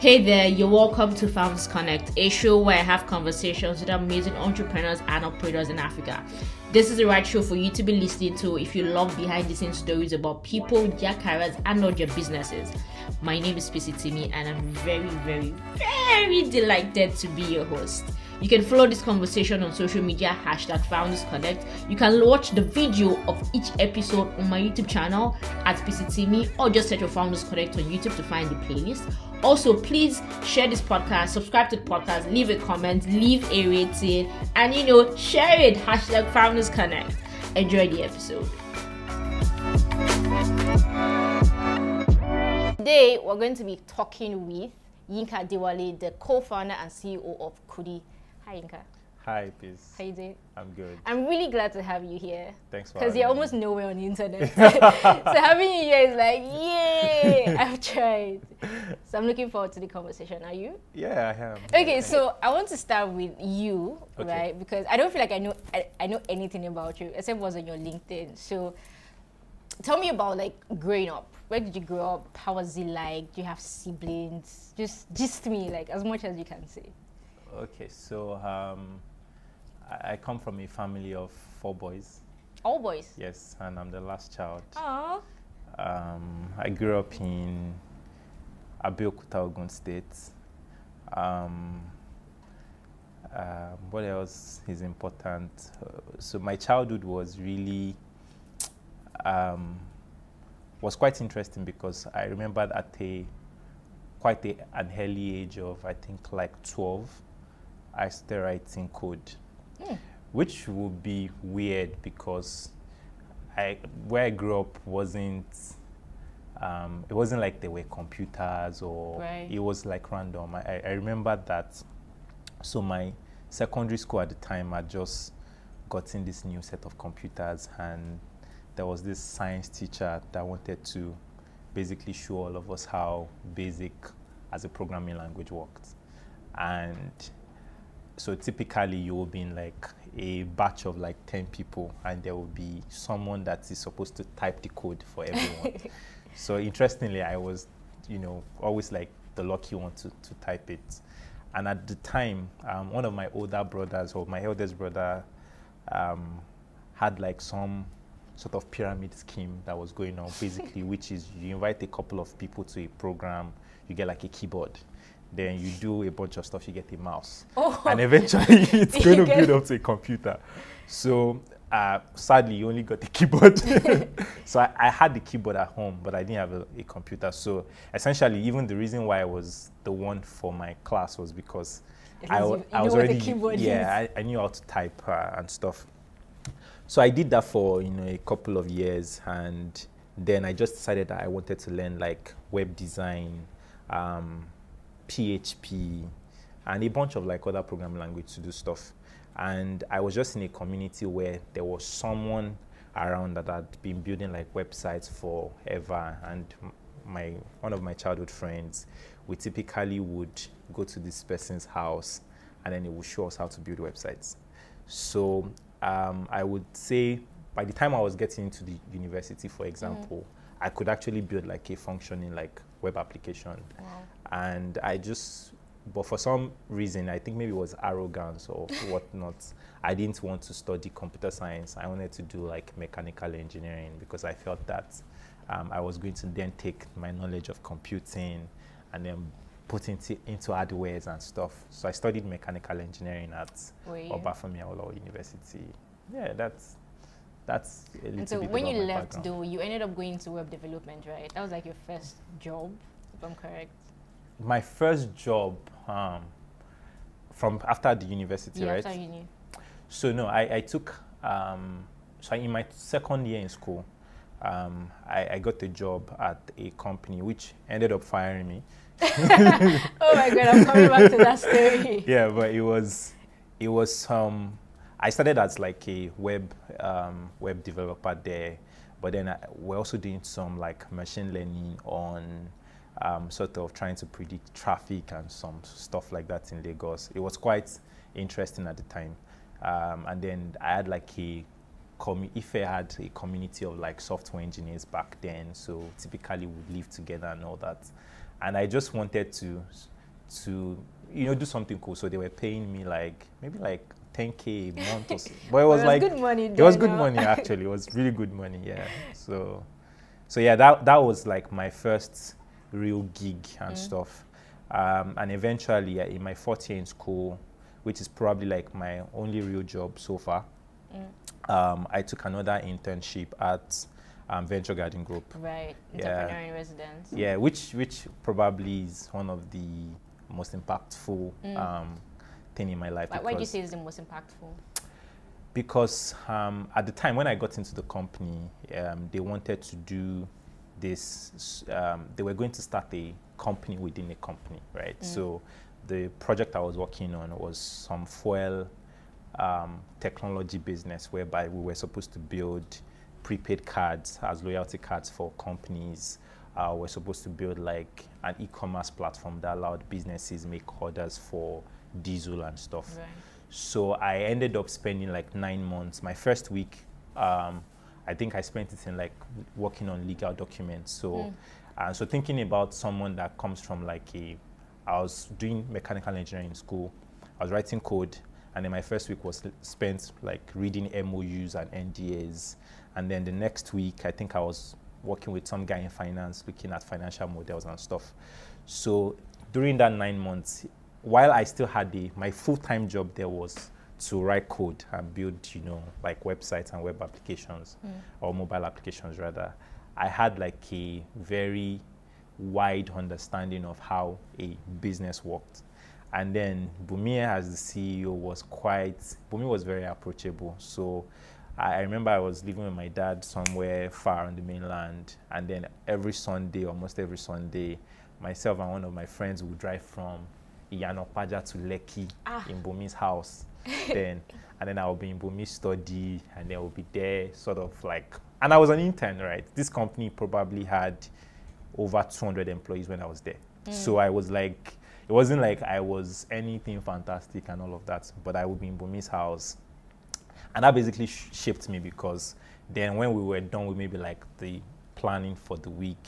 Hey there, you're welcome to Founders Connect, a show where I have conversations with amazing entrepreneurs and operators in Africa. This is the right show for you to be listening to if you love behind-the-scenes stories about people, their careers, and not their businesses. My name is Piscitini, and I'm very delighted to be your host. You can follow this conversation on social media, #FoundersConnect. You can watch the video of each episode on my YouTube channel at Piscitini, or just search for Founders Connect on YouTube to find the playlist. Also, please share this podcast, subscribe to the podcast, leave a comment, leave a rating, and you know, share it, #FoundersConnect. Enjoy the episode. Today, we're going to be talking with Yinka Diwali, the co-founder and CEO of Kudi. Hi, Yinka. Hi, Peace. How you doing? I'm good. I'm really glad to have you here. Thanks for having me. Because you're almost nowhere on the internet. So having you here is like, yay, I've tried. So I'm looking forward to the conversation. Are you? Yeah, I am. Okay, so I want to start with you, right? Because I don't feel like I know anything about you, except what's on your LinkedIn. So tell me about like growing up. Where did you grow up? How was it like? Do you have siblings? Just me, like as much as you can say. Okay, so I come from a family of 4 boys. All boys? Yes, and I'm the last child. Aww. I grew up in Abeokuta, Ogun State. What else is important? So my childhood was really, was quite interesting because I remembered at an early age of, I think like 12, I started writing code, which would be weird because where I grew up it wasn't like there were computers or it was like random. I remember that. So my secondary school at the time had just gotten this new set of computers, and there was this science teacher that wanted to basically show all of us how BASIC as a programming language worked. And so typically you will be in like a batch of like 10 people, and there will be someone that is supposed to type the code for everyone. So interestingly, I was, you know, always like the lucky one to type it. And at the time, one of my older brothers, or my eldest brother, had like some sort of pyramid scheme that was going on basically, which is you invite a couple of people to a program, you get like a keyboard. Then you do a bunch of stuff, you get a mouse. Oh. And eventually it's going to build up to a computer. So sadly, you only got the keyboard. So I had the keyboard at home, but I didn't have a computer. So essentially, even the reason why I was the one for my class was because I was already, I knew how to type and stuff. So I did that for, you know, a couple of years, and then I just decided that I wanted to learn like web design, PHP, and a bunch of like other programming language to do stuff. And I was just in a community where there was someone around that had been building like websites forever. And one of my childhood friends, we typically would go to this person's house, and then it would show us how to build websites. So I would say by the time I was getting into the university, for example, I could actually build like a functioning like web application. Wow. And but for some reason, I think maybe it was arrogance or whatnot, I didn't want to study computer science. I wanted to do like mechanical engineering because I felt that I was going to then take my knowledge of computing and then put into hardwares and stuff. So I studied mechanical engineering at Obafemi Awolowo University. Yeah, that's a little bit. So when you left background, though, you ended up going to web development, right? That was like your first job, if I'm correct. My first job from after the university, right? After uni. So no, I took, so in my second year in school, I got a job at a company which ended up firing me. Oh my God, I'm coming back to that story. Yeah, but I started as like a web developer there, but then we're also doing some like machine learning on sort of trying to predict traffic and some stuff like that in Lagos. It was quite interesting at the time. And then I had like a Ife had a community of like software engineers back then, so typically we'd live together and all that. And I just wanted to you know, do something cool. So they were paying me like maybe like 10K a month or so. But it was like good money. It was good money actually. It was really good money. Yeah. So yeah, that was like my first real gig and stuff. And eventually, in my fourth year in school, which is probably like my only real job so far, I took another internship at Venture Garden Group. Right, entrepreneur in residence. Yeah, which probably is one of the most impactful thing in my life. Why do you say is the most impactful? Because at the time when I got into the company, they wanted to do this, they were going to start a company within a company, right? So the project I was working on was some fuel technology business whereby we were supposed to build prepaid cards as loyalty cards for companies. We're supposed to build like an e-commerce platform that allowed businesses make orders for diesel and stuff. Right. So I ended up spending like 9 months. My first week, I think I spent it in like working on legal documents. So, so thinking about someone that comes from like I was doing mechanical engineering in school. I was writing code, and then my first week was spent like reading MOUs and NDAs. And then the next week, I think I was working with some guy in finance, looking at financial models and stuff. So during that 9 months, while I still had my full-time job there was to write code and build, you know, like websites and web applications or mobile applications rather. I had like a very wide understanding of how a business worked. And then Bumiye as the CEO was Bumiye was very approachable. So I remember I was living with my dad somewhere far on the mainland, and then every Sunday, almost every Sunday, myself and one of my friends would drive from Iyana Ipaja to Lekki in Bumi's house. And then I'll be in Bumi's study, and then I'll be there sort of like, and I was an intern, right? This company probably had over 200 employees when I was there. So I was like, it wasn't like I was anything fantastic and all of that, but I would be in Bumi's house. And that basically shaped me, because then when we were done with maybe like the planning for the week,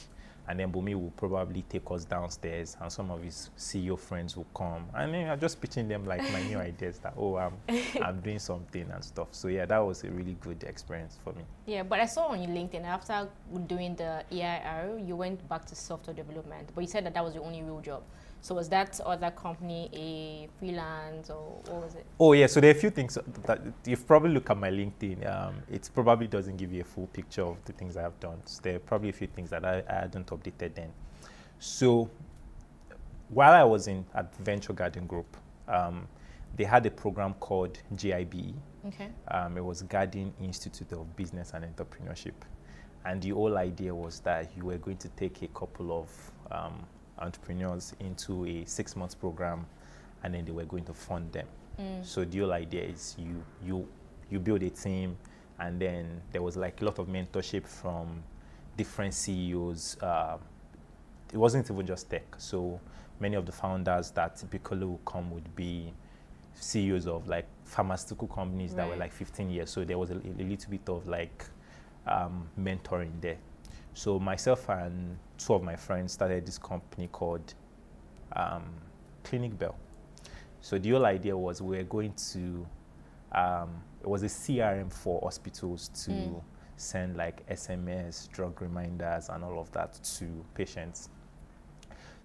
and then Bumi will probably take us downstairs, and some of his CEO friends will come. And then I'm just pitching them like my new ideas that, oh, I'm doing something and stuff. So yeah, that was a really good experience for me. Yeah, but I saw on your LinkedIn, after doing the EIR, you went back to software development, but you said that that was your only real job. So was that other company a freelance, or what was it? Oh yeah, so there are a few things that you've probably looked at my LinkedIn. It probably doesn't give you a full picture of the things I have done. So there are probably a few things that I hadn't updated then. So while I was in Venture Garden Group, they had a program called GIBE. Okay. It was Garden Institute of Business and Entrepreneurship, and the whole idea was that you were going to take a couple of entrepreneurs into a 6-month program, and then they were going to fund them. So the whole idea is you build a team, and then there was like a lot of mentorship from different CEOs. It wasn't even just tech. So many of the founders that typically would come would be CEOs of like pharmaceutical companies that were like 15 years. So there was a little bit of like mentoring there. So myself and two of my friends started this company called Clinic Bell. So the whole idea was we were going to, it was a CRM for hospitals to send like SMS, drug reminders, and all of that to patients.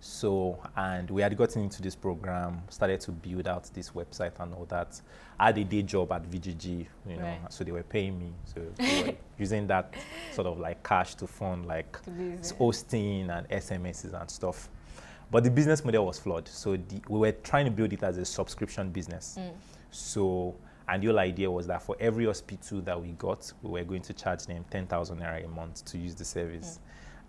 So, and we had gotten into this program, started to build out this website and all that. I had a day job at VGG, you know, so they were paying me. So they were using that sort of like cash to fund like hosting and SMSs and stuff. But the business model was flawed. So we were trying to build it as a subscription business. So, and the whole idea was that for every hospital that we got, we were going to charge them 10,000 Naira a month to use the service.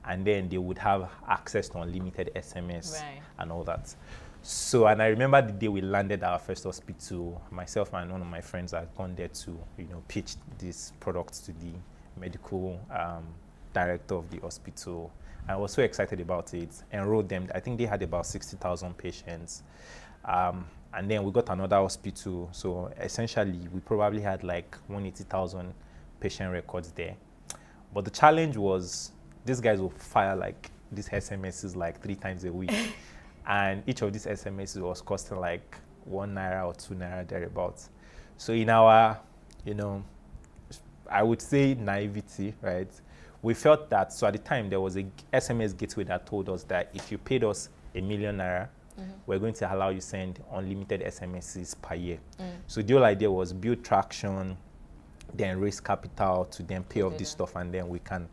And then they would have access to unlimited SMS and all that. So, and I remember the day we landed our first hospital, myself and one of my friends had gone there to, you know, pitch this product to the medical director of the hospital. I was so excited about it, enrolled them. I think they had about 60,000 patients. And then we got another hospital. So essentially, we probably had like 180,000 patient records there. But the challenge was these guys will fire like these SMSs like 3 times a week. And each of these SMSs was costing like 1 Naira or 2 Naira thereabouts. So in our, you know, I would say naivety, right? We felt that, so at the time there was a SMS gateway that told us that if you paid us 1 million Naira, mm-hmm. we're going to allow you send unlimited SMSs per year. Mm. So the whole idea was build traction, then raise capital to then pay off this stuff, and then we can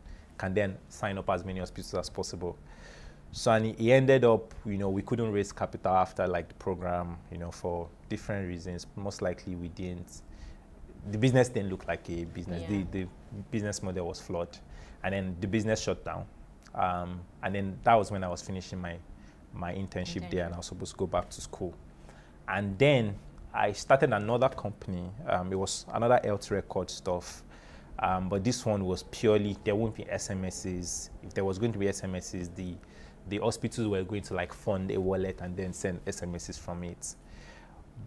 then sign up as many hospitals as possible. So and it ended up, you know, we couldn't raise capital after like the program, you know, for different reasons. Most likely we didn't. The business didn't look like a business. Yeah. The business model was flawed. And then the business shut down. And then that was when I was finishing my internship there, and I was supposed to go back to school. And then I started another company. It was another health record stuff. But this one was purely, there won't be SMSs. If there was going to be SMSs, the hospitals were going to like fund a wallet and then send SMSs from it.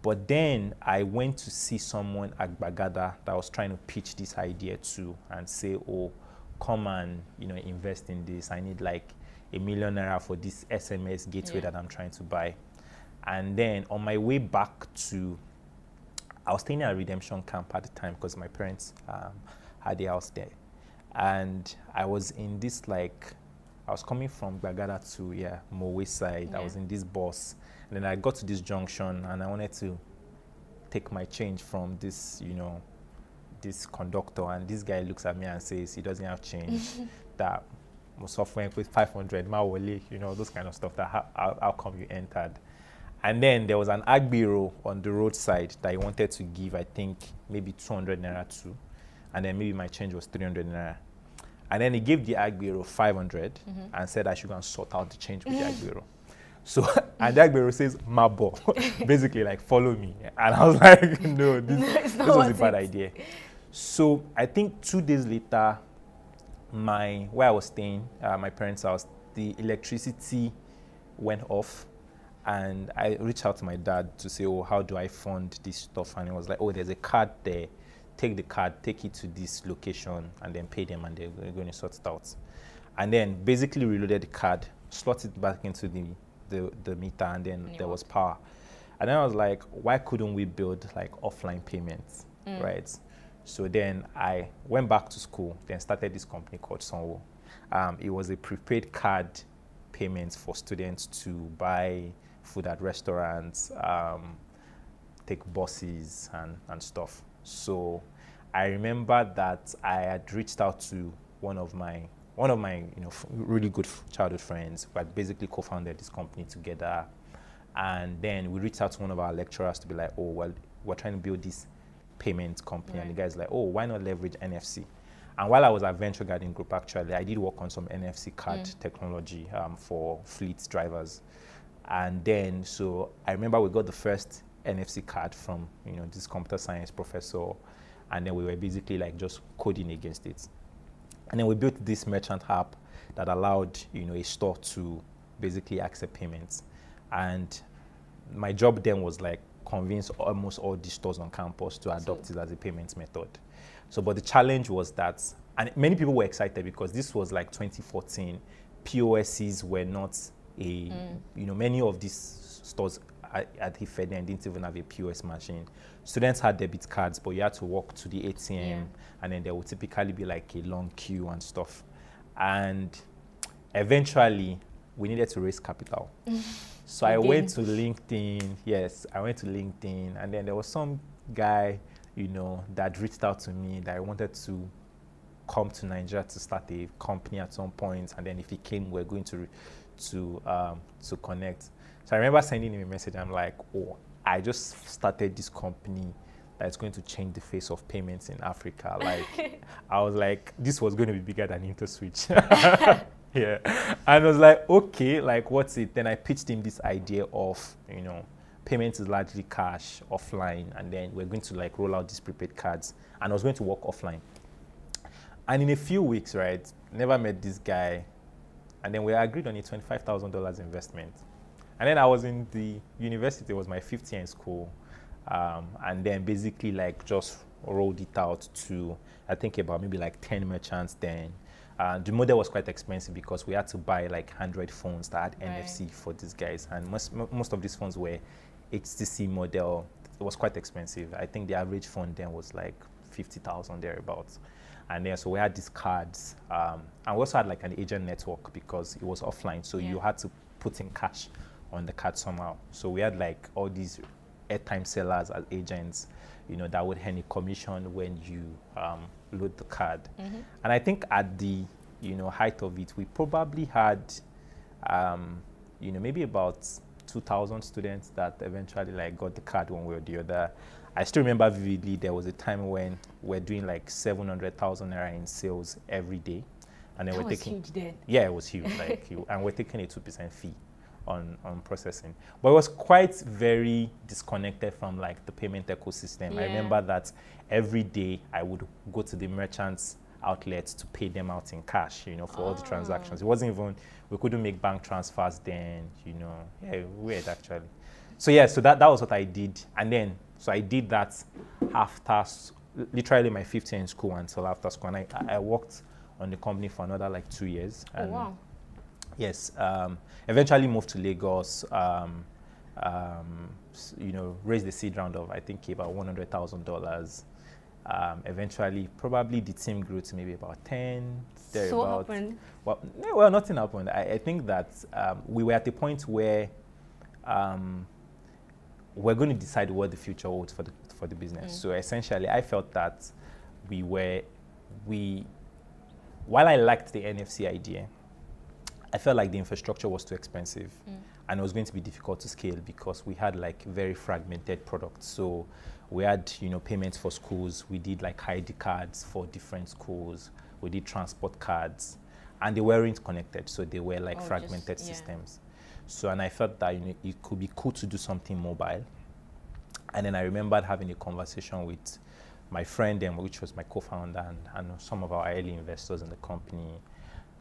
But then I went to see someone at Agbagada that was trying to pitch this idea to and say, oh, come and, you know, invest in this. I need like 1 million Naira for this SMS gateway that I'm trying to buy. And then on my way back to, I was staying at a redemption camp at the time because my parents had a house there. And I was in this like, I was coming from Agbagada to Moway side. Yeah. I was in this bus, and then I got to this junction, and I wanted to take my change from this, you know, this conductor. And this guy looks at me and says he doesn't have change. That software with 500, Mawali, you know, those kind of stuff. That how come you entered? And then there was an agbero on the roadside that he wanted to give. I think maybe 200 naira to, and then maybe my change was 300 naira. And then he gave the agbero 500 and said I should go and sort out the change with the agbero. So, and the agbero says, Mabo, basically like, follow me. And I was like, no, this was a bad idea. So I think 2 days later, where I was staying, my parents' house, the electricity went off. And I reached out to my dad to say, oh, how do I fund this stuff? And he was like, oh, there's a card there. Take the card, take it to this location, and then pay them, and they're going to sort it out. And then basically reloaded the card, slot it back into the meter, and then there was power. And then I was like, why couldn't we build like offline payments, right? So then I went back to school, then started this company called Sonwo. It was a prepaid card payments for students to buy food at restaurants, take buses and stuff. So I remember that I had reached out to one of my you know, really good childhood friends, who had basically co-founded this company together. And then we reached out to one of our lecturers to be like, oh, well, we're trying to build this payment company. Right. And the guy's like, oh, why not leverage NFC? And while I was at Venture Garden Group, actually, I did work on some NFC card technology for fleet drivers. And then, so I remember we got the first NFC card from, you know, this computer science professor, and then we were basically like just coding against it. And then we built this merchant app that allowed, you know, a store to basically accept payments. And my job then was like convince almost all the stores on campus to adopt it as a payments method. So, but the challenge was that, and many people were excited because this was like 2014, POSs were not a, you know, many of these stores at Ifede and didn't even have a POS machine. Students had debit cards, but you had to walk to the ATM, and then there would typically be like a long queue and stuff. And eventually, we needed to raise capital. So I went to LinkedIn. Yes, I went to LinkedIn, and then there was some guy, you know, that reached out to me that I wanted to come to Nigeria to start a company at some point, and then if he came, we're going to connect. So I remember sending him a message. I'm like, oh, I just started this company that's going to change the face of payments in Africa. Like, I was like, this was going to be bigger than InterSwitch. And I was like, okay, like, what's it? Then I pitched him this idea of, you know, payments is largely cash, offline, and then we're going to like roll out these prepaid cards. And I was going to work offline. And in a few weeks, right, never met this guy. And then we agreed on a $25,000 investment. And then I was in the university, it was my 5th year in school. And then basically like just rolled it out to, I think, about maybe like 10 merchants then. The model was quite expensive because we had to buy like 100 phones that had NFC for these guys. And most of these phones were HTC model. It was quite expensive. I think the average phone then was like 50,000 thereabouts. And then so we had these cards. And we also had like an agent network because it was offline. So you had to put in cash on the card somehow. So we had like all these airtime sellers as agents, you know, that would earn a commission when you load the card. Mm-hmm. And I think at the, you know, height of it, we probably had, you know, maybe about 2,000 students that eventually like got the card one way or the other. I still remember vividly there was a time when we're doing like 700,000 Naira in sales every day. And then that we're was taking, huge then. Yeah, it was huge. Like, and we're taking a 2% fee on processing. But it was quite very disconnected from like the payment ecosystem. Yeah. I remember that every day I would go to the merchants' outlets to pay them out in cash, you know, for all the transactions. It wasn't even, we couldn't make bank transfers then, you know. Yeah, weird actually. So yeah, so that was what I did. And then, so I did that after, literally my fifth year in school until after school. And I worked on the company for another like 2 years. And yes, eventually moved to Lagos, you know, raised the seed round of, I think, about $100,000. Eventually, probably the team grew to maybe about 10. So what happened? Well, nothing happened. I think that we were at the point where we're going to decide what the future holds for the business. Mm. So essentially, I felt that while I liked the NFC idea, I felt like the infrastructure was too expensive and it was going to be difficult to scale because we had like very fragmented products. So we had, you know, payments for schools. We did like ID cards for different schools. We did transport cards and they weren't connected. So they were like fragmented systems. So, and I felt that, you know, it could be cool to do something mobile. And then I remembered having a conversation with my friend, which was my co-founder and some of our early investors in the company.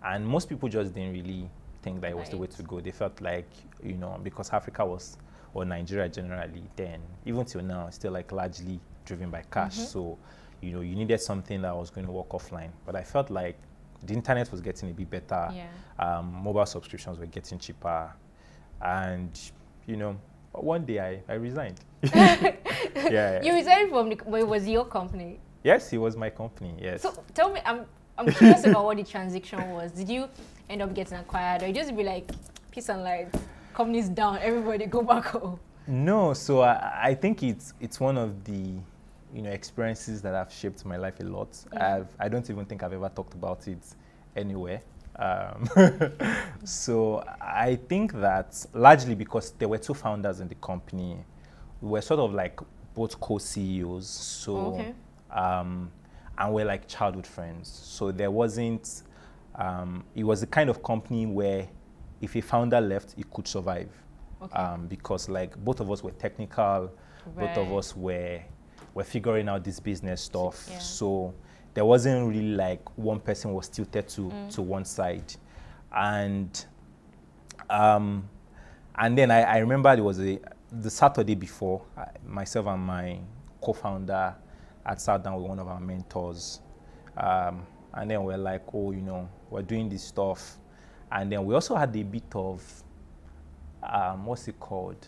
And most people just didn't really think that it was the way to go. They felt like, you know, because Africa was, or Nigeria generally then, even till now, still like largely driven by cash. Mm-hmm. So, you know, you needed something that was going to work offline. But I felt like the internet was getting a bit better. Yeah. Mobile subscriptions were getting cheaper. And, you know, one day I resigned. You resigned from but it was your company? Yes, it was my company, yes. So tell me, I'm curious about what the transaction was. Did you end up getting acquired or just be like, peace and light, company's down, everybody go back home? No, so I think it's one of the, you know, experiences that have shaped my life a lot. I don't even think I've ever talked about it anywhere. So I think that largely because there were two founders in the company, we were sort of like both co-CEOs. So. And we're like childhood friends. So there wasn't, it was the kind of company where if a founder left, it could survive. Okay. Because like both of us were technical, both of us were figuring out this business stuff. Yeah. So there wasn't really like one person was tilted to one side. And then I remember it was the Saturday before, myself and my co-founder, I sat down with one of our mentors, and then we're like, oh, you know, we're doing this stuff. And then we also had a bit of, what's it called?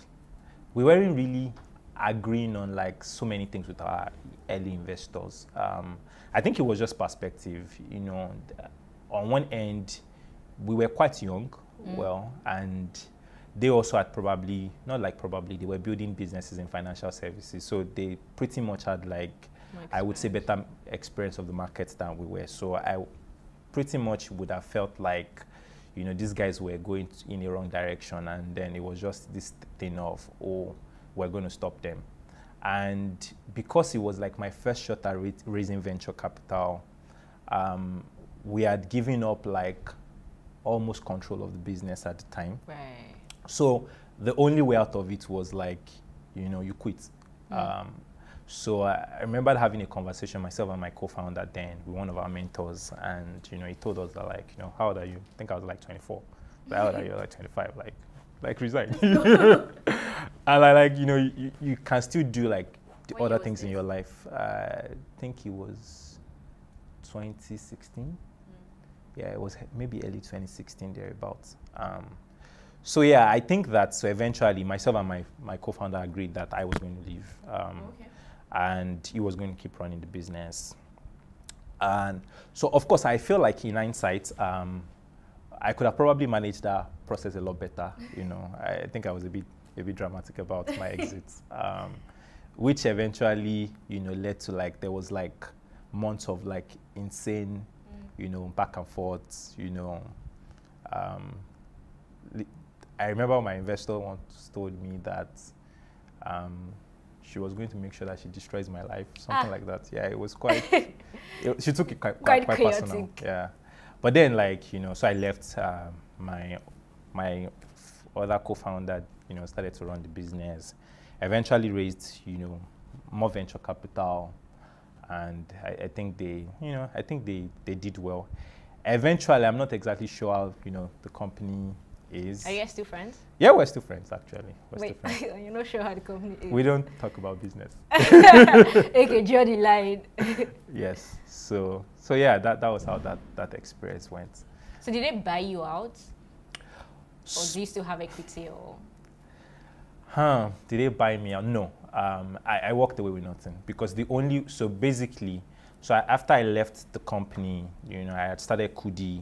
We weren't really agreeing on like so many things with our early investors. I think it was just perspective, you know. On one end, we were quite young, and they also had they were building businesses in financial services. So they pretty much had like, I would say, better experience of the market than we were. So I pretty much would have felt like, you know, these guys were going in the wrong direction, and then it was just this thing of, oh, we're going to stop them. And because it was like my first shot at raising venture capital, we had given up like almost control of the business at the time. Right. So the only way out of it was like, you know, you quit. So I remember having a conversation, myself and my co-founder then, with one of our mentors, and, you know, he told us that, like, you know, how old are you? I think I was like 24. Like, how old are you? Like 25. Like resign. And I like, you know, you can still do like the other things in your life. I think it was 2016. Yeah, it was maybe early 2016 thereabouts. So yeah, I think that so eventually myself and my co-founder agreed that I was going to leave, and he was going to keep running the business. And so of course I feel like in hindsight, I could have probably managed that process a lot better. You know, I think I was a bit dramatic about my exits, which eventually, you know, led to like there was like months of like insane, you know, back and forth, you know. I remember my investor once told me that she was going to make sure that she destroys my life, something like that. Yeah, it was quite, she took it quite personal. Yeah. But then like, you know, so I left, my other co-founder, you know, started to run the business, eventually raised, you know, more venture capital. And I think they, you know, I think they did well. Eventually, I'm not exactly sure how, you know, the company is. Are you guys still friends? Yeah, we're still friends, actually. Wait, you're not sure how the company is? We don't talk about business. Okay, Jordi lied. Yes, so yeah, that was how that experience went. So did they buy you out? Or do you still have equity or? Did they buy me out? No. I walked away with nothing because after I left the company, you know, I had started Kudi,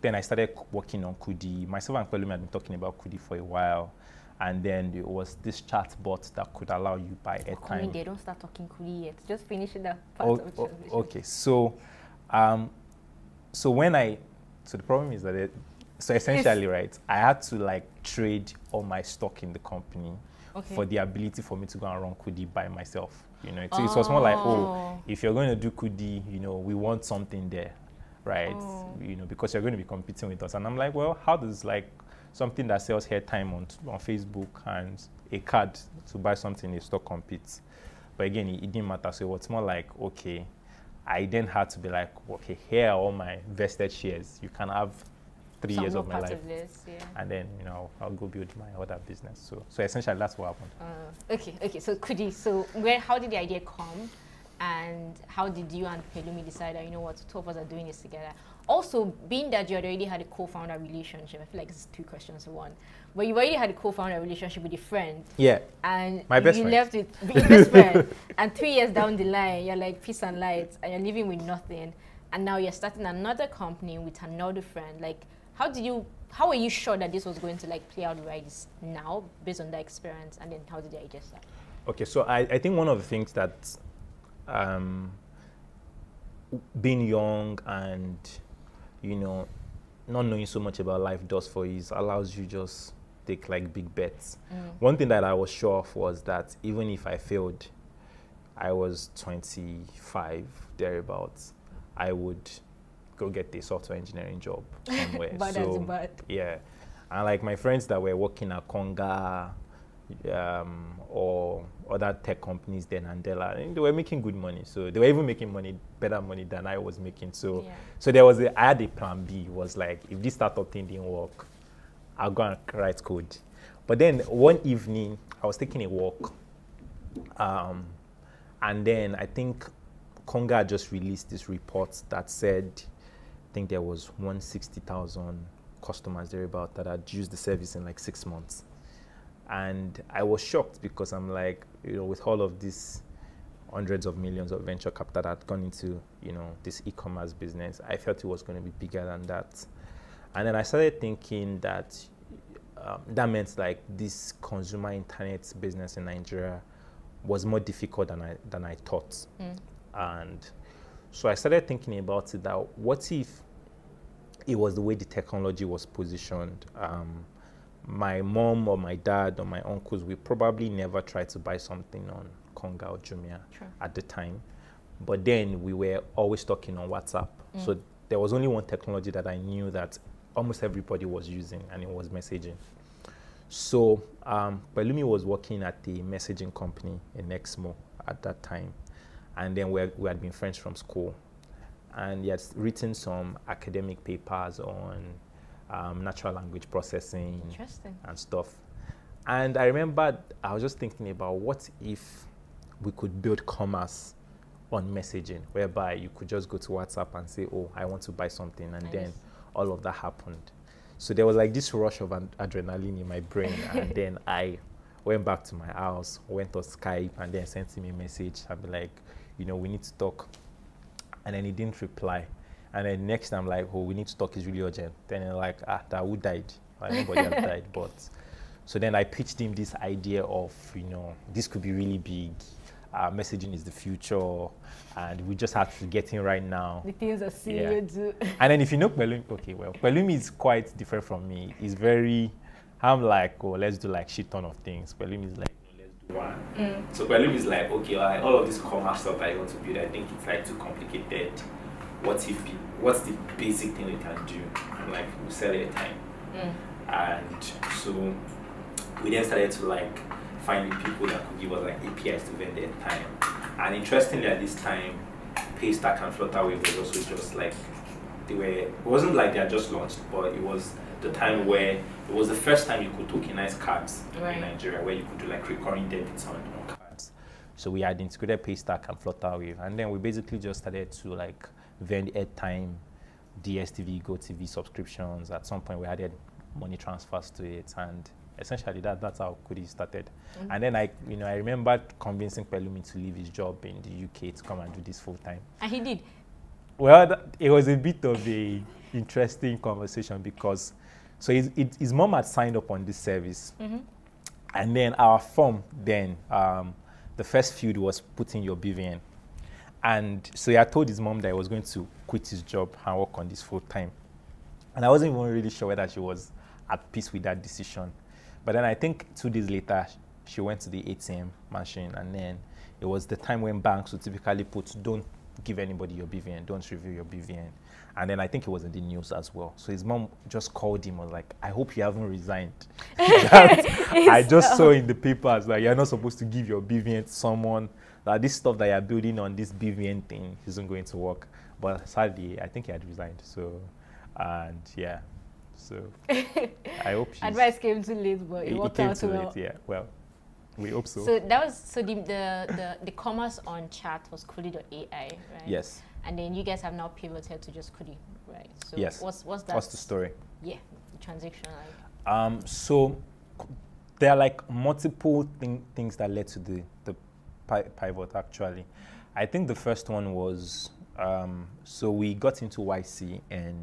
then I started working on Kudi. Myself and Pelumi had been talking about Kudi for a while, and then it was this chat bot that could allow you buy airtime. I mean, they don't start talking Kudi yet. Just finish that part of the transition. Okay, so the problem is that essentially, right, I had to like trade all my stock in the company for the ability for me to go and run Kudi by myself. You know, so it was more like, oh, if you're going to do Kudi, you know, we want something there, right? You know, because you're going to be competing with us. And I'm like, well, how does like something that sells hairtime on Facebook and a card to buy something in stock compete? But again, it didn't matter. So it's more like, okay, I then had to be like, okay, here are all my vested shares. You can have 3 years of my life, and then, you know, I'll go build my other business. So essentially, that's what happened. Okay. So Kudi, how did the idea come, and how did you and Pelumi decide that, you know what, the two of us are doing this together? Also, being that you had already had a co-founder relationship, I feel like it's two questions in one. But you already had a co-founder relationship with a friend. Yeah. And my best friend. You left with your best friend, and 3 years down the line, you're like peace and light, and you're living with nothing, and now you're starting another company with another friend, like. How were you sure that this was going to like play out right now based on that experience, and then how did the idea start? Okay, so I think one of the things that being young and, you know, not knowing so much about life does for you is allows you just take like big bets. One thing that I was sure of was that even if I failed, I was 25 thereabouts, I would go get a software engineering job somewhere. Yeah, and like my friends that were working at Conga or other tech companies then they were making good money. So they were even making better money than I was making. So I had a plan B. Was like, if this startup thing didn't work, I'll go and write code. But then one evening I was taking a walk, and then I think Conga just released this report that said, I think there was 160,000 customers thereabout that had used the service in like 6 months. And I was shocked because I'm like, you know, with all of these hundreds of millions of venture capital that had gone into, you know, this e-commerce business, I felt it was going to be bigger than that. And then I started thinking that that meant like this consumer internet business in Nigeria was more difficult than I thought. And so I started thinking about it, that what if it was the way the technology was positioned? My mom or my dad or my uncles would probably never try to buy something on Konga or Jumia at the time. But then we were always talking on WhatsApp. So there was only one technology that I knew that almost everybody was using, and it was messaging. So Pelumi was working at the messaging company in Exmo at that time. And then we had been friends from school. And he had written some academic papers on natural language processing and stuff. And I remember I was just thinking about what if we could build commerce on messaging, whereby you could just go to WhatsApp and say, oh, I want to buy something, and then all of that happened. So there was like this rush of adrenaline in my brain, and then I went back to my house, went on Skype, and then sent him a message. I'd be like, you know, we need to talk. And then he didn't reply. And then next time, like, oh, we need to talk, is really urgent. Then they're like, ah, that who died? Like, nobody has died, but. So then I pitched him this idea of, you know, this could be really big. Messaging is the future, and we just have to get in right now. The things I see you do. And then if you know Pelumi, okay, well, Pelumi is quite different from me. He's very, I'm like, oh, let's do like shit ton of things. Pelumi is like, no, let's do one. So Pelumi is like, okay, all of this commerce stuff I want to build, I think it's like too complicated. What's the basic thing we can do? I'm like, we sell it time. And so we then started to like, finding people that could give us like APIs to vend their time. And interestingly, at this time, PayStack and Flutterwave was also just like, they were, it wasn't like they had just launched, but it was the time where it was the first time you could tokenize cards in Nigeria, where you could do like recurring debits on cards. So we had integrated PayStack and Flutterwave, and then we basically just started to like vend airtime, DSTV, GoTV subscriptions. At some point, we added money transfers to it, and essentially, that's how Kudi started. And then I remember convincing Pelumi to leave his job in the UK to come and do this full time. And he did. Well, it was a bit of a interesting conversation because, so his mom had signed up on this service, and then our firm then the first field was putting your BVN, and so he had told his mom that he was going to quit his job and work on this full time, and I wasn't even really sure whether she was at peace with that decision. But then I think 2 days later, she went to the ATM machine, and then it was the time when banks would typically put, don't give anybody your BVN, don't reveal your BVN. And then I think it was in the news as well. So his mom just called him and was like, I hope you haven't resigned. I just saw in the papers that you're not supposed to give your BVN to someone, that this stuff that you're building on this BVN thing isn't going to work. But sadly, I think he had resigned, so, and yeah. So I hope advice came too late, but it worked out too well. Yeah, well, we hope so. So that was so the commerce on chat was Kudi.ai, right? Yes. And then you guys have now pivoted to just Kudi, right? So yes. What's that? What's the story? Yeah, the transition. Like. So there are like multiple things that led to the pivot. Actually, I think the first one was so we got into YC and.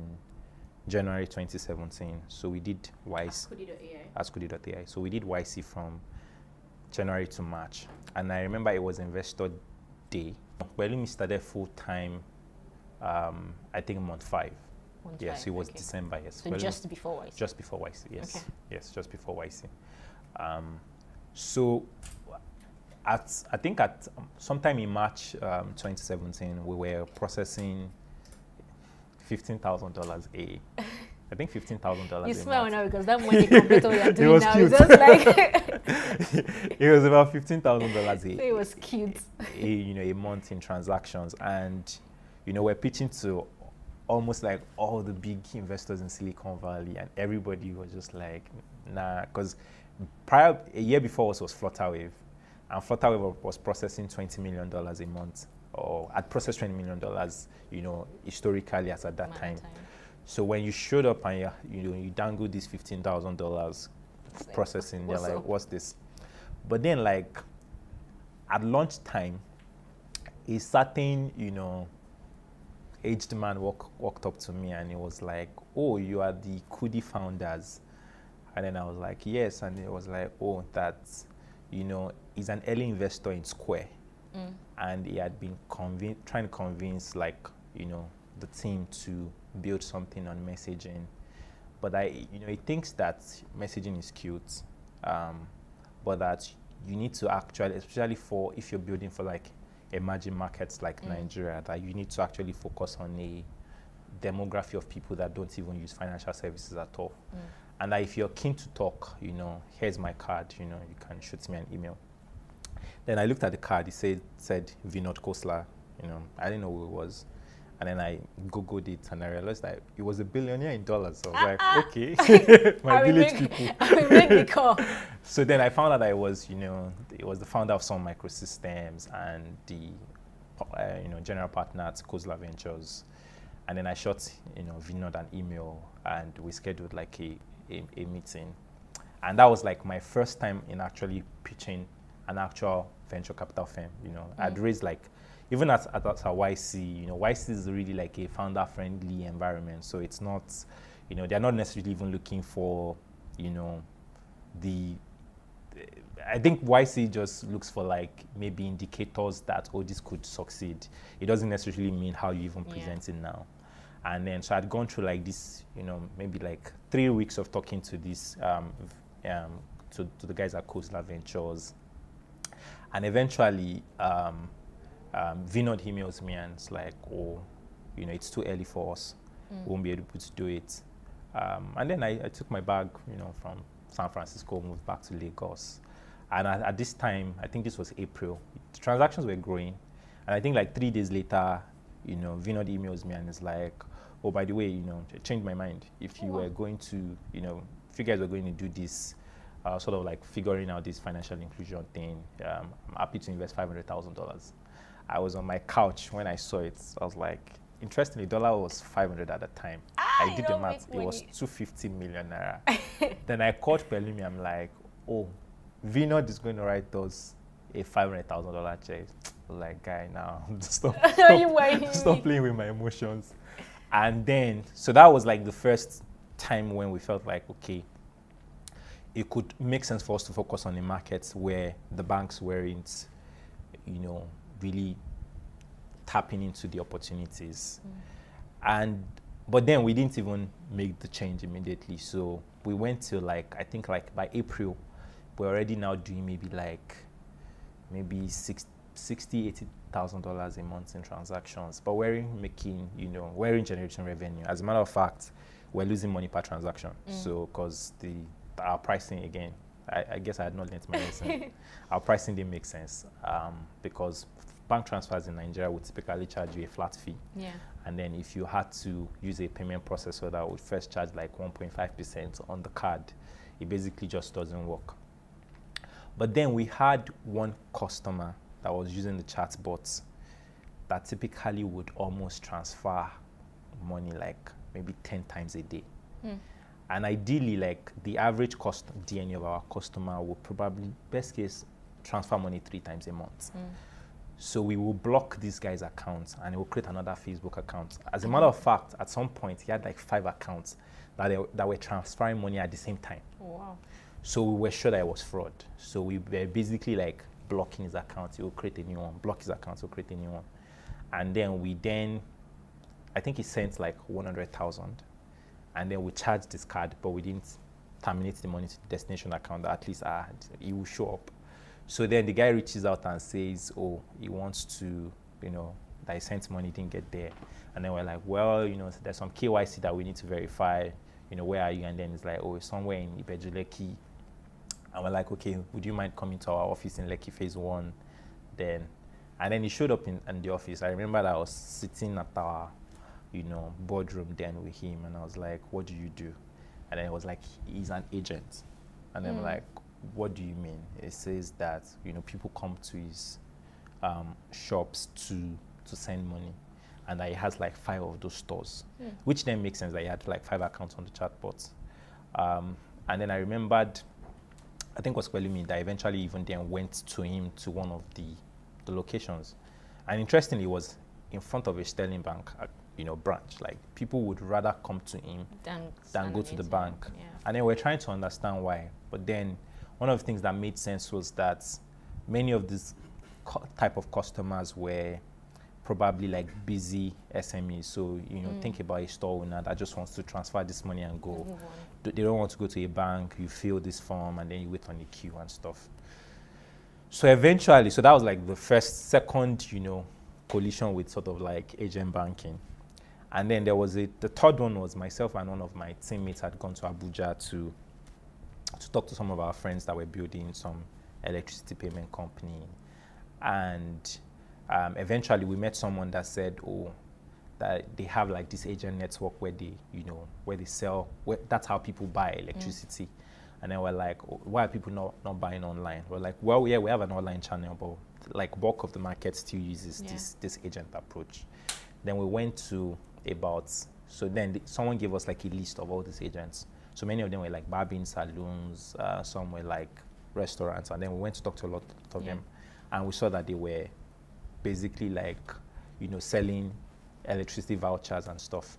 January 2017. So we did YC. As Kudi.ai. So we did YC from January to March. And I remember it was Investor Day. Pelumi started full time, I think month 5. Month yes, five. It was okay. December, yes. So Pelumi, just before YC? Just before YC, yes. Okay. Yes, just before YC. So I think at sometime in March 2017, we were processing $15,000 a, I think $15,000. You smile now because that money computer we are doing was now cute. Is just like it was about $15,000 a. So it was cute. A month in transactions, and you know we're pitching to almost like all the big investors in Silicon Valley, and everybody was just like nah, because prior a year before us was Flutterwave, and Flutterwave was processing $20 million a month. Or had processed $20 million, you know, historically as at that time. So when you showed up and you dangled this $15,000 processing, they're like, what's this? But then like at lunchtime, a certain aged man walked up to me and he was like, oh, you are the Kudi founders, and then I was like, yes, and it was like, oh, that's he's an early investor in Square. And he had been trying to convince, like, the team to build something on messaging. But he thinks that messaging is cute, but that you need to actually, especially for if you're building for like emerging markets like Nigeria, that you need to actually focus on a demography of people that don't even use financial services at all. And that if you're keen to talk, here's my card, you can shoot me an email. Then I looked at the card, it said Vinod Khosla, I didn't know who it was. And then I Googled it and I realized that it was a billionaire in dollars. So I was like, okay, my village people. I will make the call. So then I found out that it was the founder of Sun Microsystems and the general partner at Khosla Ventures. And then I shot Vinod an email, and we scheduled like a meeting. And that was like my first time in actually pitching an actual venture capital firm. I'd raised like, even at YC, YC is really like a founder-friendly environment. So it's not, they're not necessarily even looking for, I think YC just looks for like maybe indicators that, oh, this could succeed. It doesn't necessarily mean how you even present it now. And then, so I'd gone through like this, maybe like 3 weeks of talking to this, to the guys at Khosla Ventures. And eventually, Vinod emails me and it's like, oh, it's too early for us. We won't be able to do it. And then I took my bag, from San Francisco, moved back to Lagos. And at this time, I think this was April, the transactions were growing. And I think like 3 days later, Vinod emails me and is like, oh, by the way, I changed my mind. If you were going to, if you guys were going to do this, sort of like figuring out this financial inclusion thing, I'm happy to invest $500,000. I was on my couch when I saw it. I was like, interestingly, dollar was 500 at the time. I did the math, it was 250 million Naira. Then I called Pelumi, I'm like, oh, Vinod is going to write us a $500,000 check. Like, guy, now, stop playing with my emotions. And then, so that was like the first time when we felt like, okay, it could make sense for us to focus on the markets where the banks weren't, really tapping into the opportunities. But then we didn't even make the change immediately. So we went to like, I think like by April, we're already now doing maybe $60,000 to $80,000 a month in transactions. But we're making, we're generating revenue. As a matter of fact, we're losing money per transaction. So, cause our pricing again, I guess I had not learned my lesson. Our pricing didn't make sense because bank transfers in Nigeria would typically charge you a flat fee. Yeah. And then if you had to use a payment processor that would first charge like 1.5% on the card, it basically just doesn't work. But then we had one customer that was using the chatbots that typically would almost transfer money like maybe 10 times a day. And ideally, like the average cost DNA of our customer will probably, best case, transfer money 3 times a month. So we will block these guys' accounts and it will create another Facebook account. As a matter of fact, at some point, he had like 5 accounts that were transferring money at the same time. Wow. So we were sure that it was fraud. So we were basically like blocking his account, he will create a new one, block his account, he will create a new one. And then I think he sent like 100,000. And then we charged this card, but we didn't terminate the money to the destination account that at least it will show up. So then the guy reaches out and says, oh, he wants to, that he sent money, didn't get there. And then we're like, well, there's some KYC that we need to verify, where are you? And then it's like, oh, it's somewhere in Ibeju, Lekki. And we're like, okay, would you mind coming to our office in Lekki Phase 1 then? And then he showed up in the office. I remember that I was sitting at our, boardroom then with him, and I was like, what do you do? And then it was like, he's an agent. And then I'm like, what do you mean? It says that, people come to his shops to send money, and that he has like 5 of those stores, which then makes sense that he had like 5 accounts on the chatbot. And then I remembered, I think it was Pelumi that eventually even then went to him to one of the locations. And interestingly, it was in front of a Sterling Bank branch. Like, people would rather come to him than go to the bank. Yeah. And then we're trying to understand why. But then one of the things that made sense was that many of these type of customers were probably like busy SMEs. So, think about a store owner that just wants to transfer this money and go. They don't want to go to a bank. You fill this form and then you wait on the queue and stuff. So eventually, so that was like the second, collision with sort of like agent banking. And then there was the third one was myself and one of my teammates had gone to Abuja to talk to some of our friends that were building some electricity payment company. And eventually we met someone that said, oh, that they have like this agent network where they sell, that's how people buy electricity. And then we're like, why are people not buying online? We're like, well, yeah, we have an online channel, but like bulk of the market still uses this agent approach. Then we went to about, so then someone gave us like a list of all these agents. So many of them were like barbing saloons, some were like restaurants. And then we went to talk to a lot of them. And we saw that they were basically like, you know, selling electricity vouchers and stuff.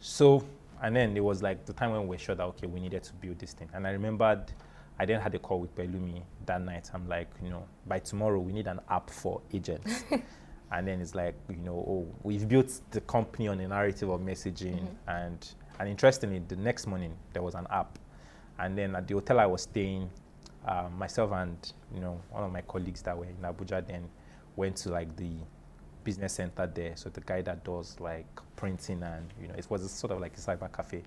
So, and then it was like the time when we were sure that, okay, we needed to build this thing. And I remembered I then had a call with Pelumi that night. I'm like, you know, by tomorrow we need an app for agents. And then it's like, you know, oh, we've built the company on a narrative of messaging. And interestingly, the next morning there was an app. And then at the hotel I was staying, myself and, you know, one of my colleagues that were in Abuja then went to like the business center there. So the guy that does like printing and, you know, it was sort of like a cyber cafe.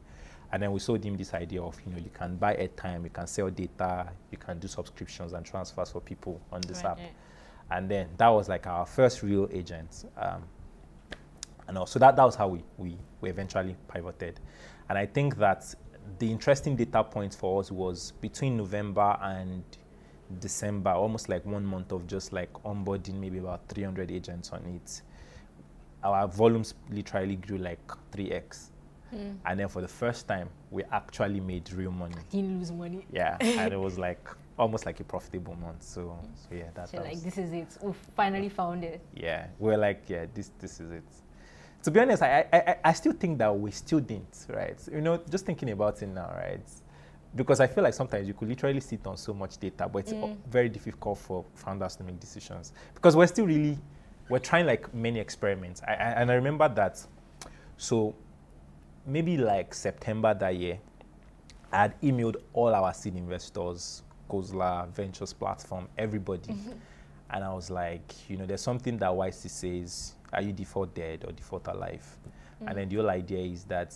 And then we sold him this idea of, you know, you can buy airtime, you can sell data, you can do subscriptions and transfers for people on this app. And then that was like our first real agent. And also that was how we eventually pivoted. And I think that the interesting data point for us was between November and December, almost like 1 month of just like onboarding maybe about 300 agents on it. Our volumes literally grew like 3x. And then for the first time, we actually made real money. I didn't lose money. Yeah, and it was like almost like a profitable month. So yeah, that was, like, this is it. We finally found it. Yeah, we're like, yeah, this is it. To be honest, I still think that we still didn't, right? You know, just thinking about it now, right? Because I feel like sometimes you could literally sit on so much data, but it's very difficult for founders to make decisions. Because we're still really, we're trying like many experiments. And I remember that, so maybe like September that year, I had emailed all our seed investors, Khosla Ventures platform, everybody. And I was like, you know, there's something that YC says, are you default dead or default alive? And then the whole idea is that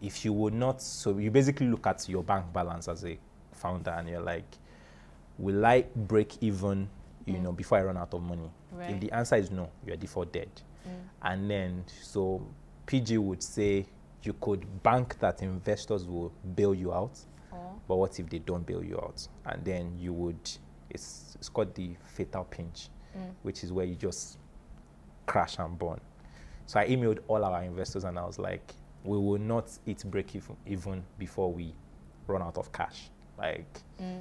if you would not, so you basically look at your bank balance as a founder and you're like, will I break even, you know, before I run out of money? Right. If the answer is no, you're default dead. And then, so PG would say you could bank that investors will bail you out, but what if they don't bail you out? And then you would, it's called the fatal pinch, which is where you just crash and burn. So I emailed all our investors and I was like, we will not hit break even before we run out of cash. Like,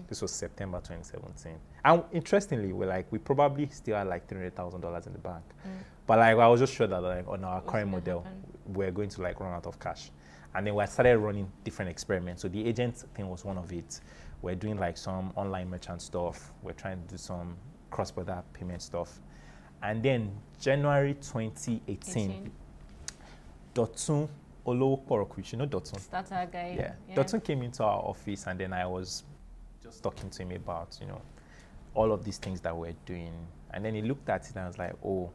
this was September 2017. And interestingly, we probably still had like $300,000 in the bank. But like, I was just sure that like on our current model, we're going to like run out of cash. And then we started running different experiments. So the agent thing was one of it. We're doing like some online merchant stuff. We're trying to do some cross-border payment stuff. And then January 2018, Dotun Olowokoroku, you know Dotun? Starter guy. Yeah. Dotun came into our office and then I was just talking to him about, you know, all of these things that we're doing. And then he looked at it and I was like, oh,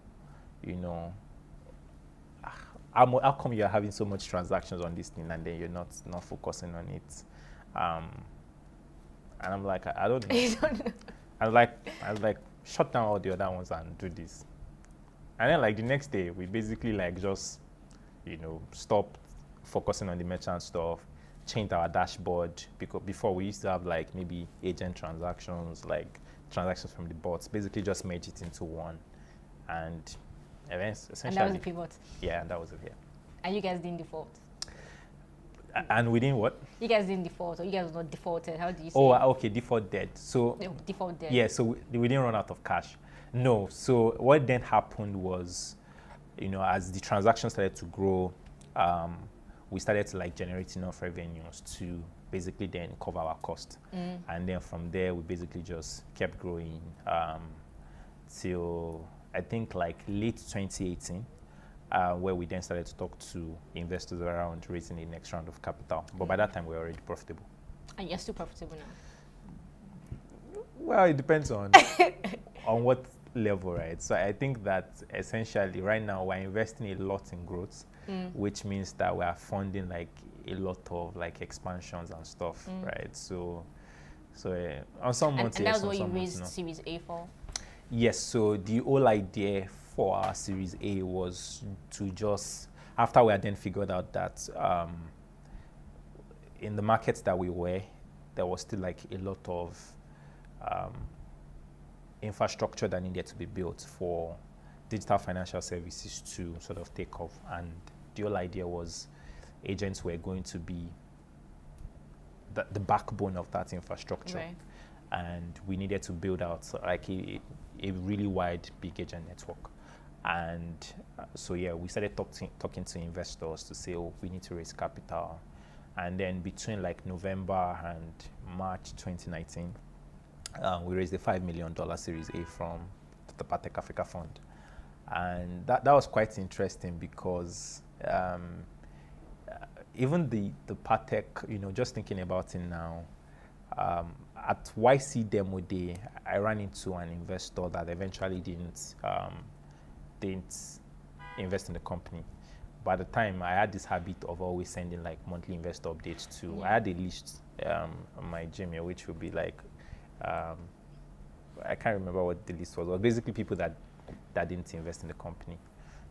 you know, how come you're having so much transactions on this thing and then you're not focusing on it? And I'm like, I don't know. You don't know. I was like, shut down all the other ones and do this. And then like the next day, we basically like just, you know, stopped focusing on the merchant stuff, changed our dashboard, because before we used to have like maybe agent transactions, like transactions from the bots, basically just merge it into one. And events essentially. And that was the pivot. Yeah, and that was it, yeah. And you guys didn't default? And we didn't what? You guys didn't default, or you guys were not defaulted. How do you say? Oh, okay, default dead. So, default dead. Yeah, so we didn't run out of cash. No, so what then happened was, you know, as the transaction started to grow, we started to like generate enough revenues to basically then cover our cost. And then from there, we basically just kept growing till I think like late 2018, where we then started to talk to investors around raising the next round of capital. But by that time, we were already profitable. And you're still profitable now? Well, it depends on what level, right? So I think that essentially right now we're investing a lot in growth, which means that we are funding like a lot of like expansions and stuff, right? So on some months, and yes, that's what you raised Series A for. Yes. So the whole idea for our Series A was to just, after we had then figured out that in the markets that we were, there was still like a lot of infrastructure that needed to be built for digital financial services to sort of take off. And the whole idea was agents were going to be the backbone of that infrastructure. Right. And we needed to build out like a really wide, big agent network. And so, yeah, we started talking to investors to say, oh, we need to raise capital. And then between like November and March 2019, we raised the $5 million Series A from the Partech Africa Fund. And that was quite interesting because even the Partech, you know, just thinking about it now, at YC Demo Day, I ran into an investor that eventually didn't invest in the company. By the time, I had this habit of always sending like monthly investor updates to, yeah. I had a list on my Gmail, which would be like, I can't remember what the list was, but basically people that didn't invest in the company.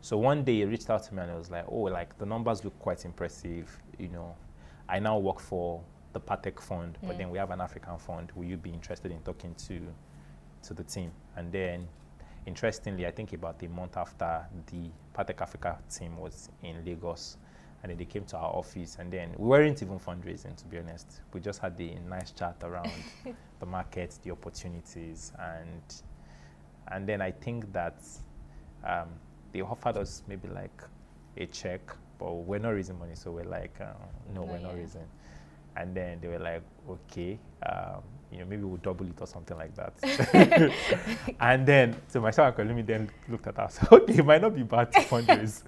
So one day he reached out to me and I was like, oh, like the numbers look quite impressive, you know. I now work for the Partech Fund, but then we have an African fund. Will you be interested in talking to the team? And then, interestingly, I think about a month after, the Partech Africa team was in Lagos, and then they came to our office, and then we weren't even fundraising, to be honest. We just had a nice chat around the market, the opportunities, and then I think that they offered us maybe like a check, but we're not raising money, so we're like, no, we're not raising. And then they were like, okay, you know, maybe we'll double it or something like that. And then, so myself and Pelumi then looked at us. Okay, it might not be bad to fundraise.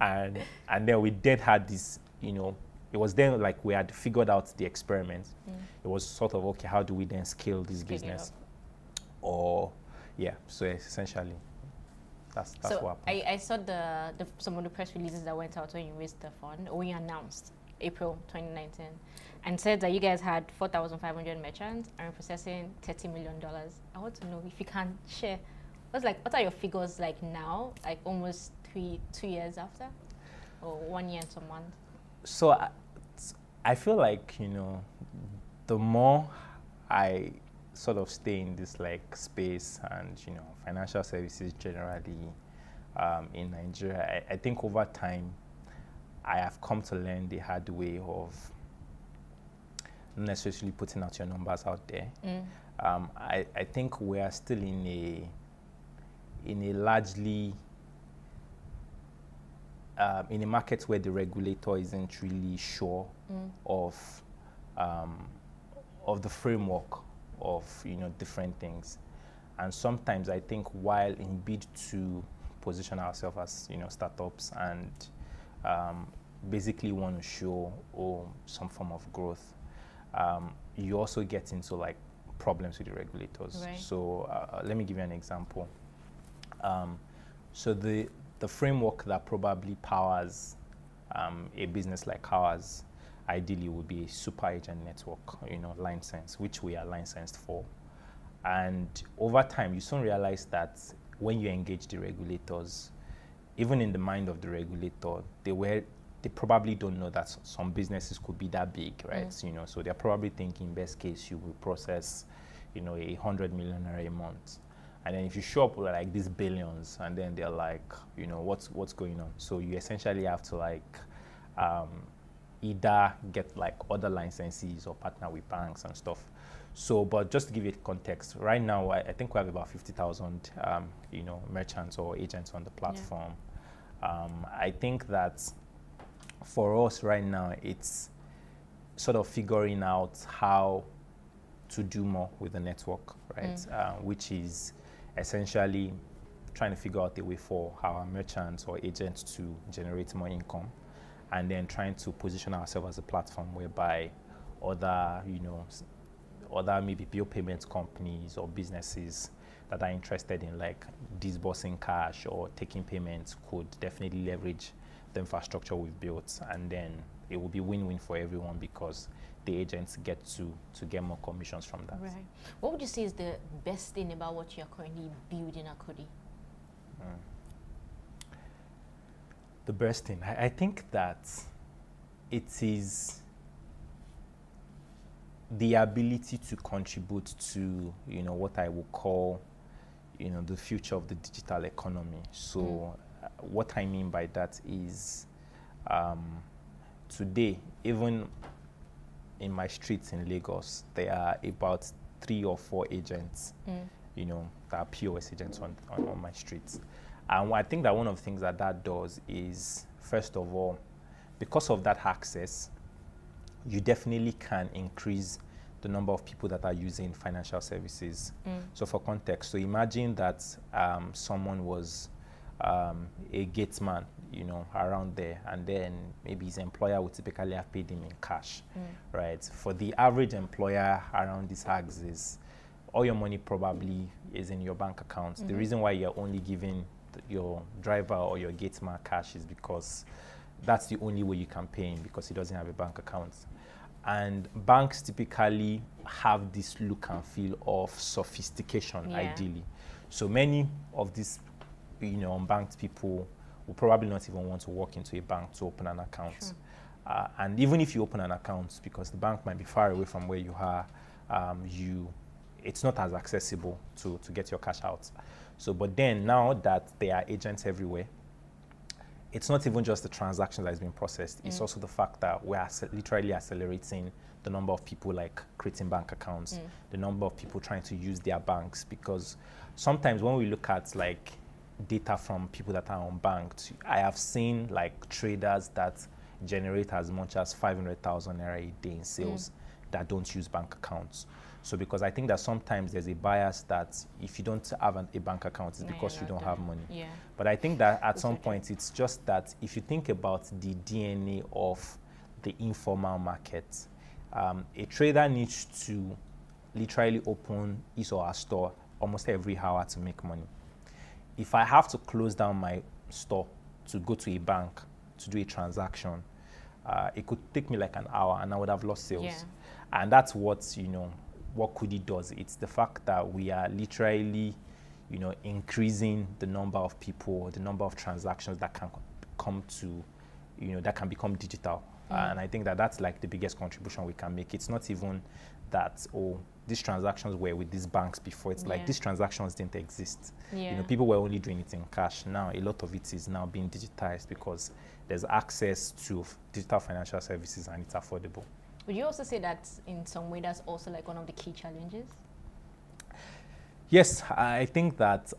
And then we then had this, you know, it was then like we had figured out the experiment. It was sort of, okay, how do we then scale this business? Or, yeah, so essentially, that's what happened. I saw some of the press releases that went out when you raised the fund, or when you announced April 2019, and said that you guys had 4,500 merchants and processing $30 million. I want to know if you can share, what are your figures like now, like almost 2 years after, or 1 year and some months? So I feel like, you know, the more I sort of stay in this like space and, you know, financial services generally in Nigeria, I think over time, I have come to learn the hard way of not necessarily putting out your numbers out there. I think we are still in a largely in a market where the regulator isn't really sure of the framework of, you know, different things, and sometimes I think while in bid to position ourselves as, you know, startups and basically want to show some form of growth, you also get into like problems with the regulators. Right. So let me give you an example. So the framework that probably powers a business like ours ideally would be a super agent network, you know, licensed, which we are licensed for. And over time, you soon realize that when you engage the regulators, even in the mind of the regulator, they probably don't know that some businesses could be that big, right? You know, so they're probably thinking best case you will process, you know, 100 million a month, and then if you show up with like these billions, and then they're like, you know, what's going on? So you essentially have to like either get like other licensees or partner with banks and stuff. So, but just to give it context, right now I think we have about 50,000, you know, merchants or agents on the platform. Yeah. I think that for us right now, it's sort of figuring out how to do more with the network, right? Which is essentially trying to figure out a way for our merchants or agents to generate more income, and then trying to position ourselves as a platform whereby other, you know, maybe bill payments companies or businesses that are interested in like disbursing cash or taking payments could definitely leverage the infrastructure we've built, and then it will be win-win for everyone because the agents get to get more commissions from that. Right. What would you say is the best thing about what you're currently building at Kudi? The best thing, I think that it is the ability to contribute to, you know, what I would call, you know, the future of the digital economy. So what I mean by that is, today, even in my streets in Lagos, there are about 3 or 4 agents, you know, that are POS agents on my streets. And I think that one of the things that that does is, first of all, because of that access, you definitely can increase the number of people that are using financial services. So for context, so imagine that someone was a gateman, you know, around there, and then maybe his employer would typically have paid him in cash, right? For the average employer around these axes, all your money probably is in your bank account. The reason why you're only giving your driver or your gateman cash is because that's the only way you can pay him, because he doesn't have a bank account. And banks typically have this look and feel of sophistication, ideally. So many of these, you know, unbanked people will probably not even want to walk into a bank to open an account. And even if you open an account, because the bank might be far away from where you are, it's not as accessible to get your cash out. So, but then now that there are agents everywhere, it's not even just the transaction that has been processed. It's also the fact that we are literally accelerating the number of people like creating bank accounts, the number of people trying to use their banks, because sometimes when we look at like data from people that are unbanked, I have seen like traders that generate as much as 500,000 Naira a day in sales that don't use bank accounts. So because I think that sometimes there's a bias that if you don't have a bank account, it's because you don't have money. But I think that at some point, it's just that if you think about the DNA of the informal market, a trader needs to literally open his or her store almost every hour to make money. If I have to close down my store to go to a bank to do a transaction, it could take me like an hour and I would have lost sales. And that's what, you know, what Kudi does. It's the fact that we are literally, you know, increasing the number of people, the number of transactions that can come to, you know, that can become digital. And I think that that's like the biggest contribution we can make. It's not even that, oh, these transactions were with these banks before. It's like these transactions didn't exist. You know, people were only doing it in cash. Now a lot of it is now being digitized because there's access to digital financial services and it's affordable. Would you also say that in some way that's also like one of the key challenges? Yes, I think that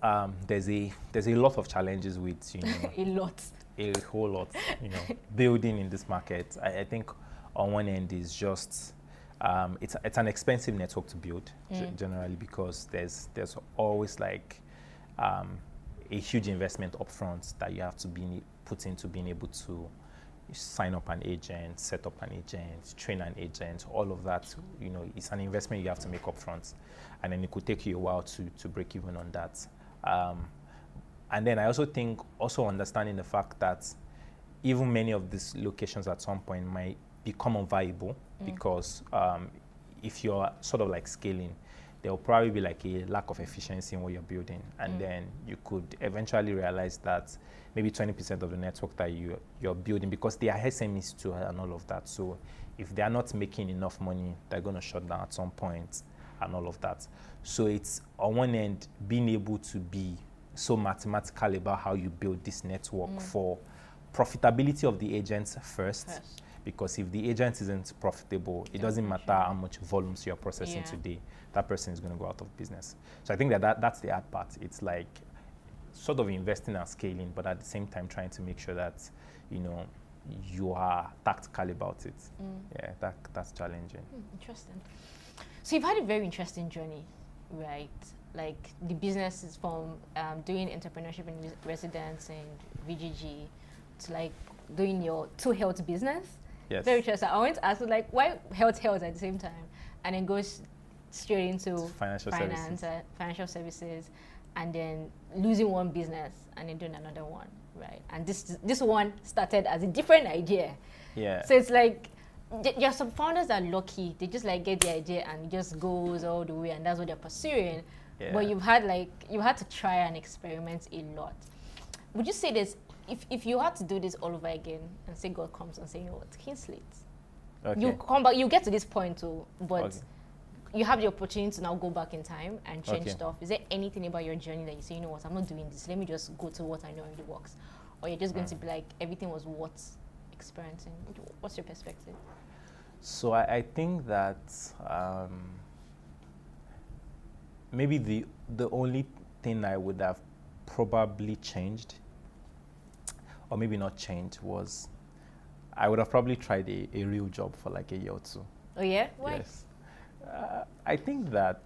there's a lot of challenges with, you know, a whole lot, you know, building in this market. I think on one end is just it's an expensive network to build generally, because there's always like a huge investment upfront that you have to be put into being able to sign up an agent, set up an agent, train an agent, all of that. You know, it's an investment you have to make up front. And then it could take you a while to break even on that. And then I also think, also understanding the fact that even many of these locations at some point might become unviable, because if you're sort of like scaling, there will probably be like a lack of efficiency in what you're building. And then you could eventually realize that maybe 20% of the network that you're building, because they are SMEs too and all of that. So if they are not making enough money, they're going to shut down at some point and all of that. So it's on one end, being able to be so mathematical about how you build this network for profitability of the agents first. Because if the agent isn't profitable, it doesn't matter how much volumes you're processing today, that person is going to go out of business. So I think that's the hard part. It's like sort of investing and scaling, but at the same time trying to make sure that, you know, you are tactical about it. Yeah, that's challenging. Interesting. So you've had a very interesting journey, right? Like the business is from doing entrepreneurship in residence and VGG to like doing your 2 health business. Yes. Very interesting. I want to ask, like, why health at the same time? And then goes straight into finance, services. Financial services, and then losing one business and then doing another one, right? And this one started as a different idea. Yeah. So it's like, there are some founders that are lucky. They just like get the idea and it just goes all the way and that's what they're pursuing. Yeah. But you had to try and experiment a lot. Would you say this, if you had to do this all over again and say God comes and say, you know what, clean slate, Okay. You come back, you get to this point too, but okay. you have the opportunity to now go back in time and change okay. stuff. Is there anything about your journey that you say, you know what, I'm not doing this, let me just go to what I know already works? Or you're just going to be like, everything was worth experiencing? What's your perspective? So I think that maybe the only thing I would have probably changed, or maybe not changed, was I would have probably tried a real job for like a year or two. Oh yeah? Why? Yes. I think that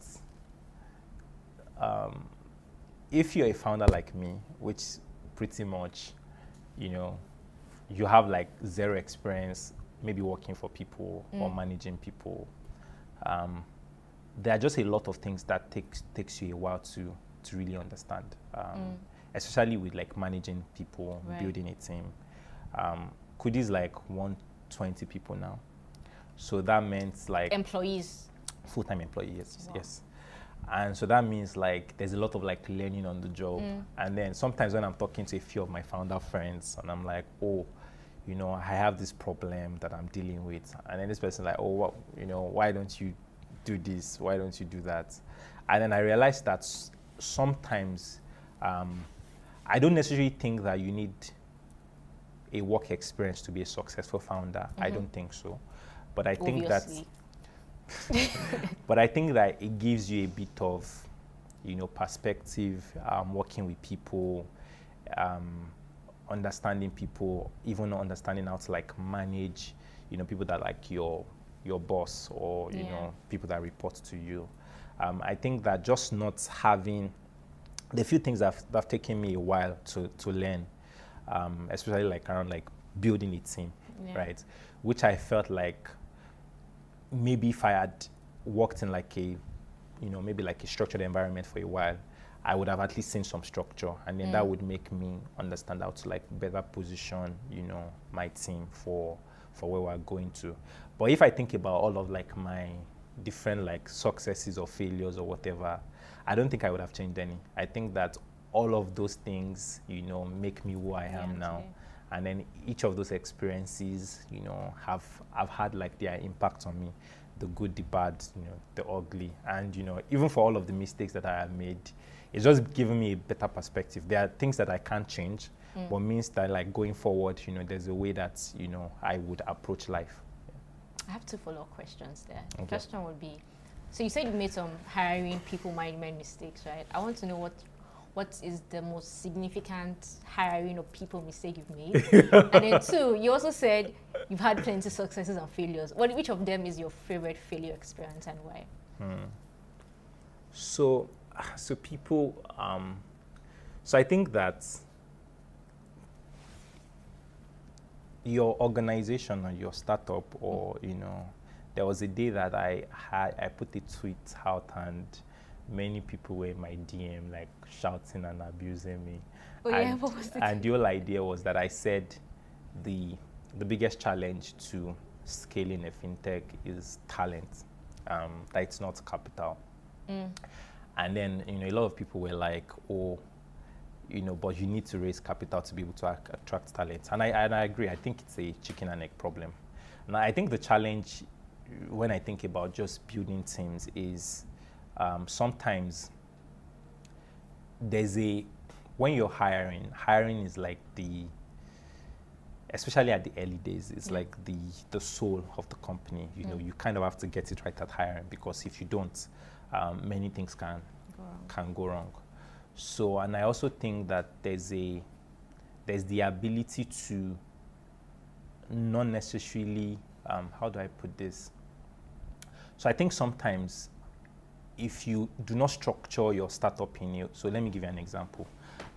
if you're a founder like me, which pretty much, you know, you have like zero experience maybe working for people or managing people, there are just a lot of things that takes you a while to really understand, especially with like managing people, right. building a team. Kudi is like 120 people now. So that meant like... Employees? Full-time employees, wow. yes. And so that means like there's a lot of like learning on the job. And then sometimes when I'm talking to a few of my founder friends and I'm like, oh, you know, I have this problem that I'm dealing with. And then this person like, oh, well, you know, why don't you do this? Why don't you do that? And then I realized that sometimes I don't necessarily think that you need a work experience to be a successful founder. I don't think so. But I think obviously. That but I think that it gives you a bit of, you know, perspective, working with people, understanding people, even understanding how to like manage, you know, people that like your boss or, you know, people that report to you. I think that just not having the few things that have taken me a while to learn, especially like around like building a team, right? Which I felt like maybe if I had worked in like a, you know, maybe like a structured environment for a while, I would have at least seen some structure, and then that would make me understand how to like better position, you know, my team for where we're going to. But if I think about all of like my different like successes or failures or whatever, I don't think I would have changed any. I think that all of those things, you know, make me who I am now. Okay. And then each of those experiences, you know, have had like their impact on me, the good, the bad, you know, the ugly. And, you know, even for all of the mistakes that I have made, it's just given me a better perspective. There are things that I can't change, but means that like going forward, you know, there's a way that, you know, I would approach life. I have two follow-up questions there. Okay. The first one would be, so you said you made some hiring people management mistakes, right? I want to know what is the most significant hiring of people mistake you've made? And then two, you also said you've had plenty of successes and failures. Which of them is your favorite failure experience and why? So people, so I think that your organization or your startup or, you know, there was a day that I put a tweet out and many people were in my DM like shouting and abusing me. Oh, and, yeah, what was the and the whole idea was that I said the biggest challenge to scaling a fintech is talent, that it's not capital. And then, you know, a lot of people were like, oh, you know, but you need to raise capital to be able to attract talent. And I agree. I think it's a chicken and egg problem. And I think the challenge when I think about just building teams is sometimes there's a, when you're hiring is like the, especially at the early days, it's like the soul of the company. You know, you kind of have to get it right at hiring, because if you don't, many things can go wrong. So, and I also think that there's the ability to not necessarily, how do I put this? So I think sometimes, if you do not structure your startup in you, so let me give you an example.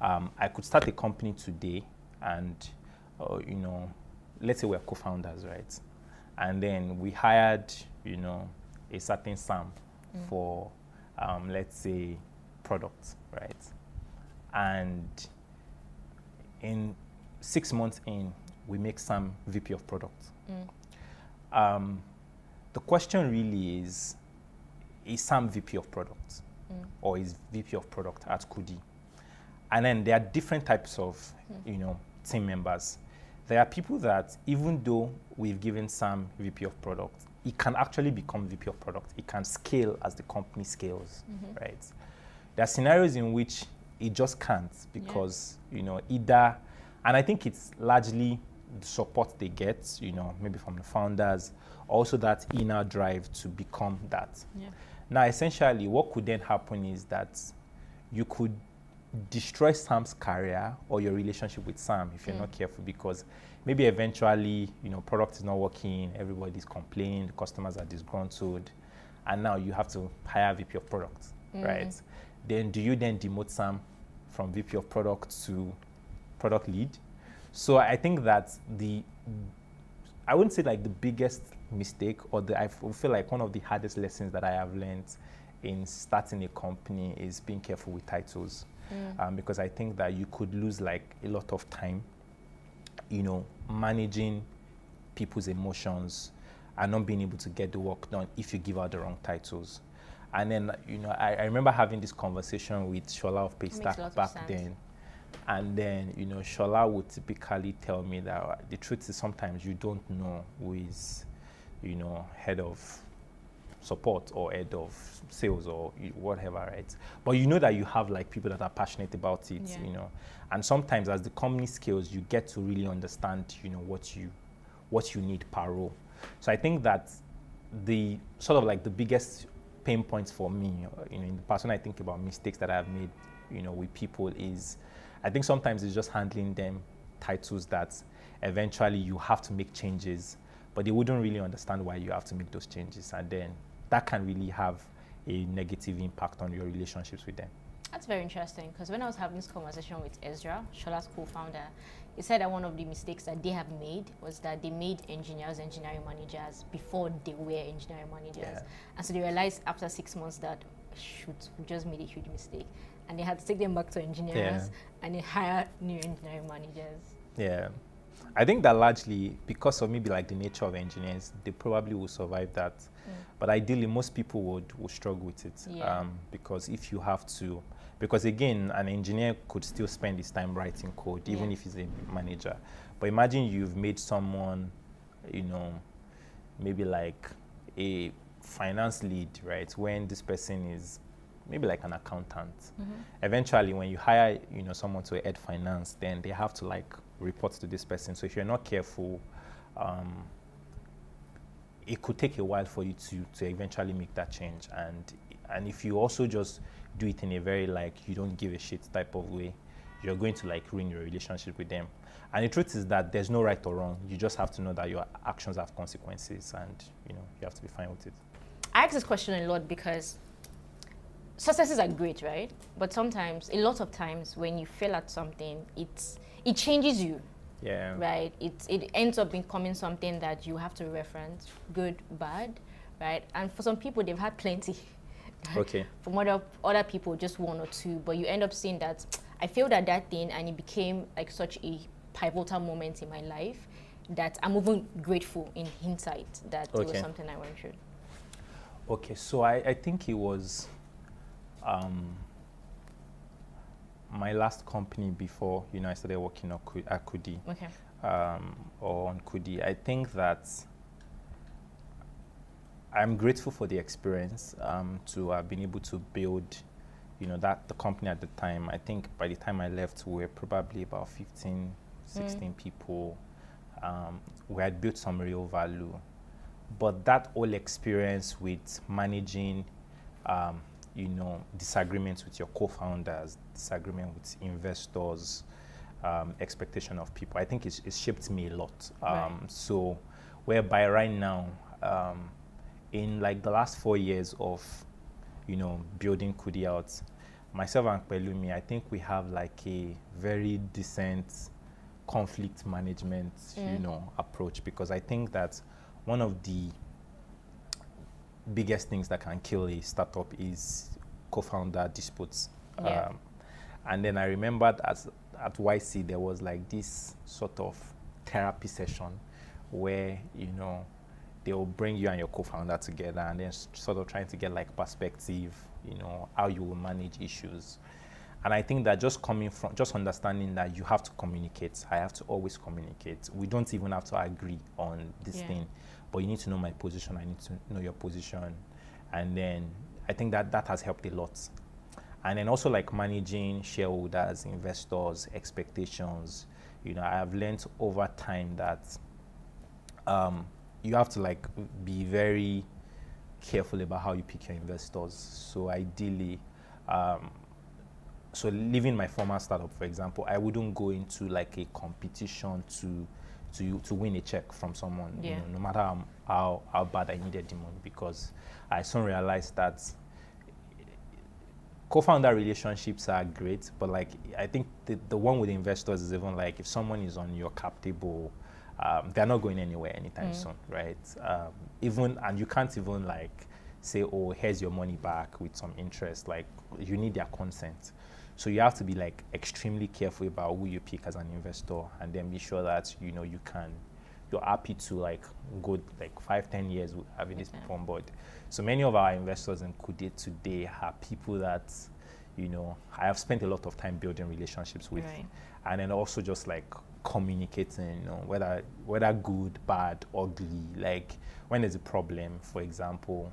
I could start a company today and, you know, let's say we're co-founders, right? And then we hired, you know, a certain Sam for, let's say, product, right? And in 6 months in, we make Sam VP of product. The question really is Sam VP of product or is VP of product at Kudi? And then there are different types of, you know, team members. There are people that, even though we've given Sam VP of product, it can actually become VP of product. It can scale as the company scales, right? There are scenarios in which it just can't because, you know, either, and I think it's largely the support they get, you know, maybe from the founders, also that inner drive to become that. Now, essentially, what could then happen is that you could destroy Sam's career or your relationship with Sam if you're not careful, because maybe eventually, you know, product is not working, everybody's complaining, the customers are disgruntled, and now you have to hire a VP of product, right? Then do you then demote Sam from VP of product to product lead? So I think that the, I wouldn't say like the biggest mistake or the, I feel like one of the hardest lessons that I have learned in starting a company is being careful with titles. Because I think that you could lose like a lot of time, you know, managing people's emotions and not being able to get the work done if you give out the wrong titles. And then, you know, I remember having this conversation with Shola of PayStack back then. And then, you know, Shola would typically tell me that the truth is sometimes you don't know who is, you know, head of support or head of sales or whatever, right? But you know that you have like people that are passionate about it, you know. And sometimes as the company scales, you get to really understand, you know, what you need per role. So I think that the sort of like the biggest pain points for me, you know, in the past when I think about mistakes that I've made, you know, with people is, I think sometimes it's just handling them titles that eventually you have to make changes, but they wouldn't really understand why you have to make those changes. And then that can really have a negative impact on your relationships with them. That's very interesting, because when I was having this conversation with Ezra, Shola's co-founder, he said that one of the mistakes that they have made was that they made engineers engineering managers before they were engineering managers. And so they realized after 6 months that, shoot, we just made a huge mistake. And they had to take them back to engineers and they hired new engineering managers. I think that largely because of maybe like the nature of engineers, they probably will survive that. But ideally, most people would struggle with it because if you have to, because again, an engineer could still spend his time writing code, even if he's a manager. But imagine you've made someone, you know, maybe like a finance lead, right? When this person is maybe like an accountant. Eventually, when you hire, you know, someone to head finance, then they have to like report to this person. So if you're not careful, it could take a while for you to eventually make that change. And if you also just do it in a very like you don't give a shit type of way, you're going to like ruin your relationship with them. And the truth is that there's no right or wrong. You just have to know that your actions have consequences, and you know you have to be fine with it. I ask this question a lot because successes are great, right? But sometimes, a lot of times, when you fail at something, it changes you, right? It ends up becoming something that you have to reference, good, bad, right? And for some people, they've had plenty. From other people, just one or two. But you end up seeing that I failed at that thing, and it became like such a pivotal moment in my life that I'm even grateful in hindsight that it was something I went through. So I think it was my last company before, you know, I started working at Kudi, or on Kudi. I think that I'm grateful for the experience to have been able to build, you know, that the company at the time. I think by the time I left, we were probably about 15, 16 people. We had built some real value, but that whole experience with managing, you know, disagreements with your co-founders, disagreement with investors, expectation of people. I think it shaped me a lot. So whereby right now, in like the last 4 years of, you know, building Kudi out, myself and Pelumi, I think we have like a very decent conflict management, you know, approach, because I think that one of the biggest things that can kill a startup is co-founder disputes. And then I remembered at YC, there was like this sort of therapy session where, you know, they will bring you and your co-founder together and then sort of trying to get like perspective, you know, how you will manage issues. And I think that just coming from, just understanding that you have to communicate. I have to always communicate. We don't even have to agree on this thing, but you need to know my position. I need to know your position. And then I think that that has helped a lot. And then also like managing shareholders, investors, expectations. You know, I have learned over time that you have to like be very careful about how you pick your investors. So ideally, so leaving my former startup, for example, I wouldn't go into like a competition to win a check from someone, you know, no matter how bad I needed the money, because I soon realized that co-founder relationships are great, but like I think the one with investors is even like if someone is on your cap table, they're not going anywhere anytime soon, right? Even and you can't even like say, oh, here's your money back with some interest. Like you need their consent. So you have to be like extremely careful about who you pick as an investor, and then be sure that you know you can. You're happy to like go like 5-10 years with having this people on board. So many of our investors in Kudi today are people that, you know, I have spent a lot of time building relationships with, and then also just like communicating, you know, whether good, bad, ugly. Like when there's a problem, for example,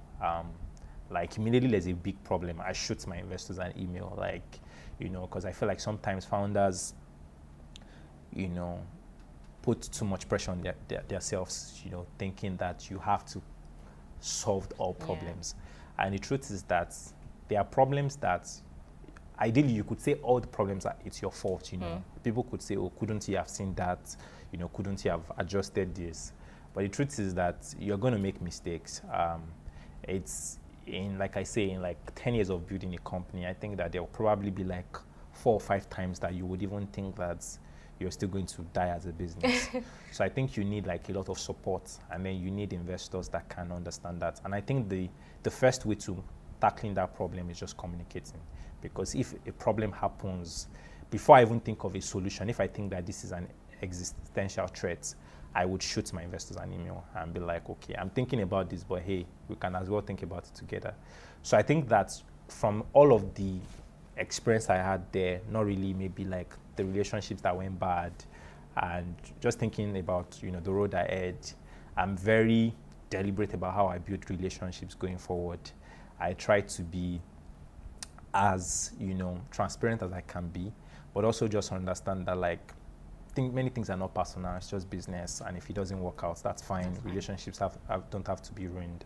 like immediately there's a big problem, I shoot my investors an email, like, you know, because I feel like sometimes founders, you know, put too much pressure on themselves, you know, thinking that you have to solve all problems. And the truth is that there are problems that ideally you could say all the problems are it's your fault, you know. People could say, oh, couldn't you have seen that? You know, couldn't you have adjusted this? But the truth is that you're going to make mistakes. It's in, like I say, in like 10 years of building a company, I think that there will probably be like 4 or 5 times that you would even think that you're still going to die as a business. So I think you need like a lot of support, and then you need investors that can understand that. And I think the first way to tackling that problem is just communicating. Because if a problem happens, before I even think of a solution, if I think that this is an existential threat, I would shoot my investors an email and be like, okay, I'm thinking about this, but hey, we can as well think about it together. So I think that from all of the experience I had there, not really maybe like the relationships that went bad, and just thinking about, you know, the road ahead, I'm very deliberate about how I build relationships going forward. I try to be as, you know, transparent as I can be, but also just understand that like many things are not personal, it's just business, and if it doesn't work out, that's fine. Relationships don't have to be ruined.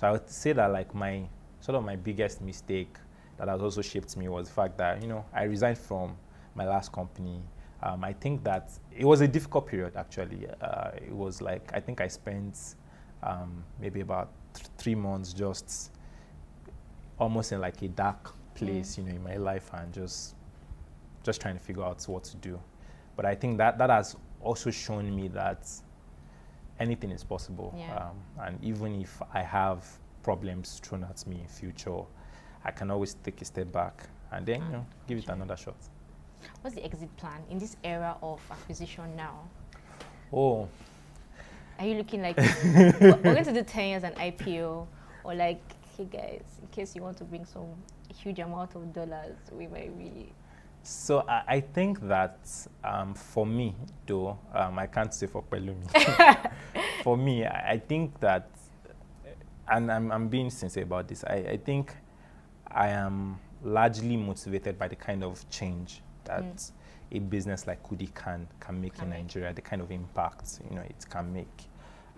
So I would say that like my sort of my biggest mistake that has also shaped me was the fact that, you know, I resigned from my last company. I think that it was a difficult period, actually. It was like, I think I spent maybe about 3 months just almost in like a dark place, you know, in my life, and just trying to figure out what to do. But I think that has also shown me that anything is possible. And even if I have problems thrown at me in future, I can always take a step back and then, you know, give it another shot. What's the exit plan in this era of acquisition now? Oh. Are you looking like, we're going to do 10 years and IPO, or like, hey guys, in case you want to bring some huge amount of dollars, we might really. So I think that for me, though, I can't say for Pelumi. For me, I think that, and I'm being sincere about this, I think I am largely motivated by the kind of change that a business like Kudi can make in Nigeria, the kind of impact, you know, it can make.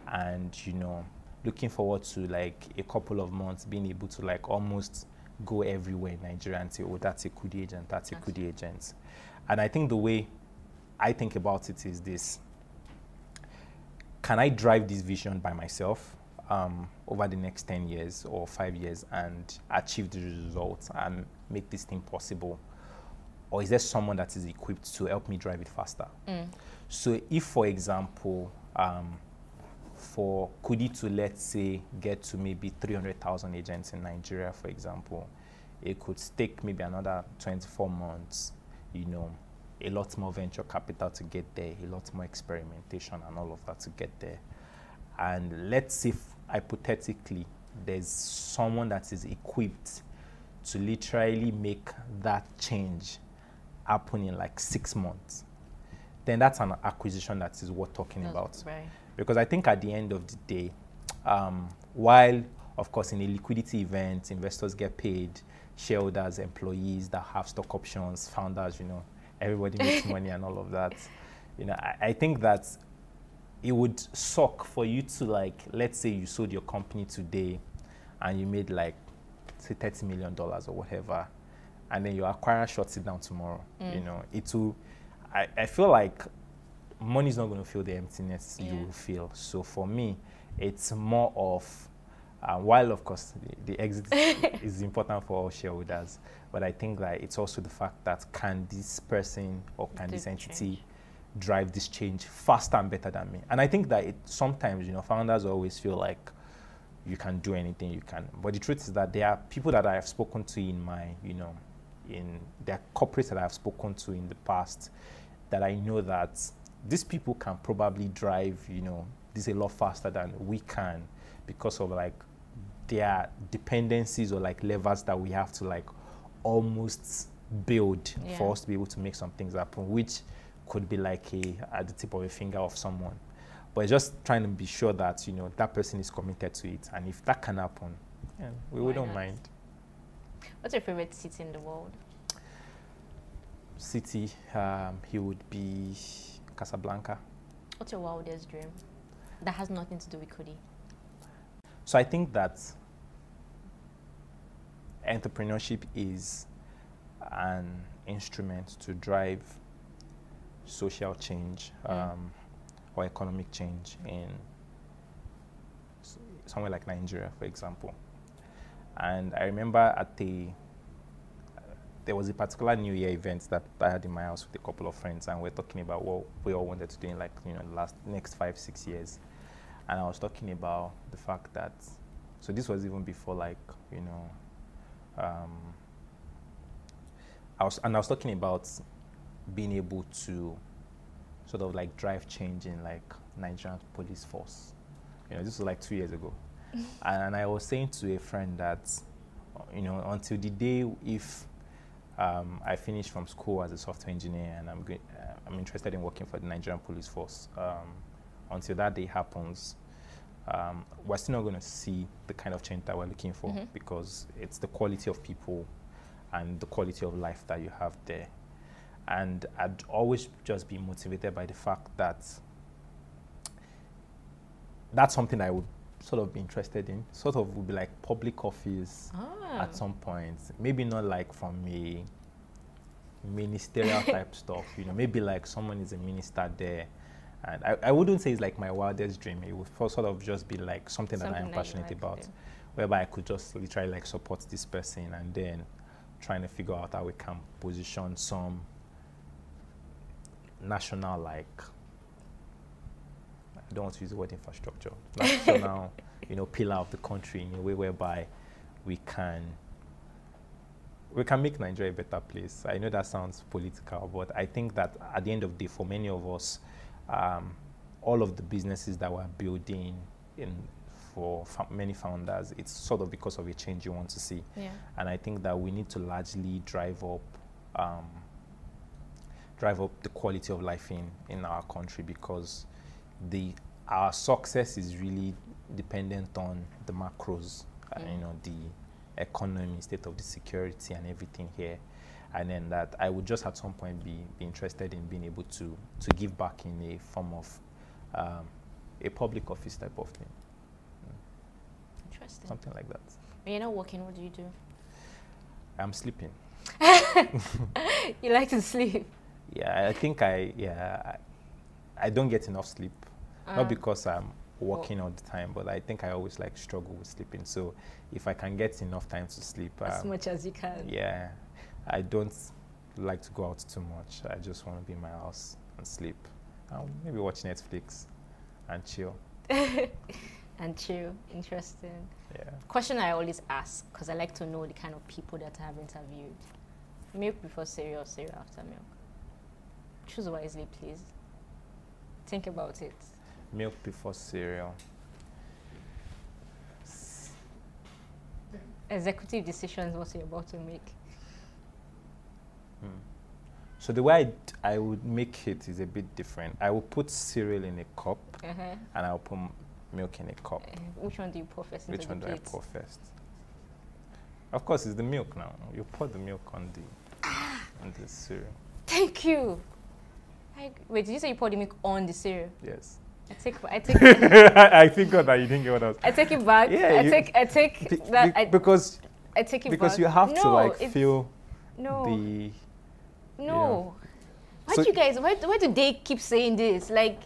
And, you know, looking forward to like a couple of months being able to like almost go everywhere in Nigeria and say, oh, that's a Kudi agent, that's a Kudi agent. And I think the way I think about it is this: can I drive this vision by myself over the next 10 years or 5 years and achieve the results and make this thing possible? Or is there someone that is equipped to help me drive it faster? So if, for example, for Kudi to, let's say, get to maybe 300,000 agents in Nigeria, for example, it could take maybe another 24 months, you know, a lot more venture capital to get there, a lot more experimentation and all of that to get there. And let's say, hypothetically, there's someone that is equipped to literally make that change happen in like 6 months, then that's an acquisition that is worth talking about. Right. Because I think at the end of the day, while of course in a liquidity event, investors get paid, shareholders, employees that have stock options, founders, you know, everybody makes money and all of that. You know, I think that it would suck for you to, like, let's say you sold your company today and you made like, say $30 million or whatever, and then your acquirer shuts it down tomorrow. You know, it will, I feel like money is not going to fill the emptiness you will feel. So for me, it's more of, while of course the exit is important for all shareholders, but I think that it's also the fact that can this person or can this entity drive this change faster and better than me? And I think that it sometimes, you know, founders always feel like you can do anything you can. But the truth is that there are people that I have spoken to in my, you know, in their corporates that I have spoken to in the past that I know that these people can probably drive, you know, this a lot faster than we can because of like their dependencies or like levers that we have to like almost build for us to be able to make some things happen, which could be like at the tip of a finger of someone. But just trying to be sure that, you know, that person is committed to it. And if that can happen, we wouldn't mind. What's your favorite city in the world? City, it would be Casablanca. What's your wildest dream that has nothing to do with Kudi? So I think that entrepreneurship is an instrument to drive social change or economic change in somewhere like Nigeria, for example. And I remember at the, there was a particular New Year event that I had in my house with a couple of friends, and we're talking about what we all wanted to do in like, you know, the next 5-6 years. And I was talking about the fact that, so this was even before like, you know, I was talking about being able to sort of like drive change in like Nigerian police force. You know, this was like 2 years ago. And I was saying to a friend that, you know, until the day if I finish from school as a software engineer and I'm interested in working for the Nigerian police force, until that day happens, we're still not going to see the kind of change that we're looking for because it's the quality of people and the quality of life that you have there. And I'd always just be motivated by the fact that that's something I would sort of be interested in. Sort of would be like public office at some point. Maybe not like from a ministerial type stuff, you know, maybe like someone is a minister there. And I wouldn't say it's like my wildest dream. It would sort of just be like something that I'm passionate about, whereby I could just literally like support this person and then trying to figure out how we can position some national, like, I don't want to use the word infrastructure, national, you know, pillar of the country in a way whereby we can make Nigeria a better place. I know that sounds political, but I think that at the end of the day, for many of us, all of the businesses that we're building for many founders, it's sort of because of a change you want to see. Yeah. And I think that we need to largely drive up the quality of life in our country, because our success is really dependent on the macros, you know, the economy, state of the security and everything here. And then that I would just at some point be interested in being able to give back in a form of a public office type of thing. Interesting. Something like that. When you're not working, what do you do? I'm sleeping. You like to sleep? Yeah, I think I don't get enough sleep. Not because I'm working all the time, but I think I always like struggle with sleeping. So if I can get enough time to sleep. As much as you can. Yeah. I don't like to go out too much. I just want to be in my house and sleep. Maybe watch Netflix and chill. And chill. Interesting. Yeah. Question I always ask, because I like to know the kind of people that I have interviewed. Milk before cereal, cereal after milk? Choose wisely, please. Think about it. Milk before cereal. executive decisions what you're about to make. Mm. So the way I would make it is a bit different. I will put cereal in a cup, and I will put milk in a cup. Which one do you pour first? Which one do I pour first? Of course, it's the milk now. You pour the milk on the cereal. Thank you. Wait, did you say you pour the milk on the cereal? Yes. I take. I think God that you didn't get what I was. I take it back. Yeah, I take it back because you have to like feel the. No. Why do you guys? Why do they keep saying this? Like,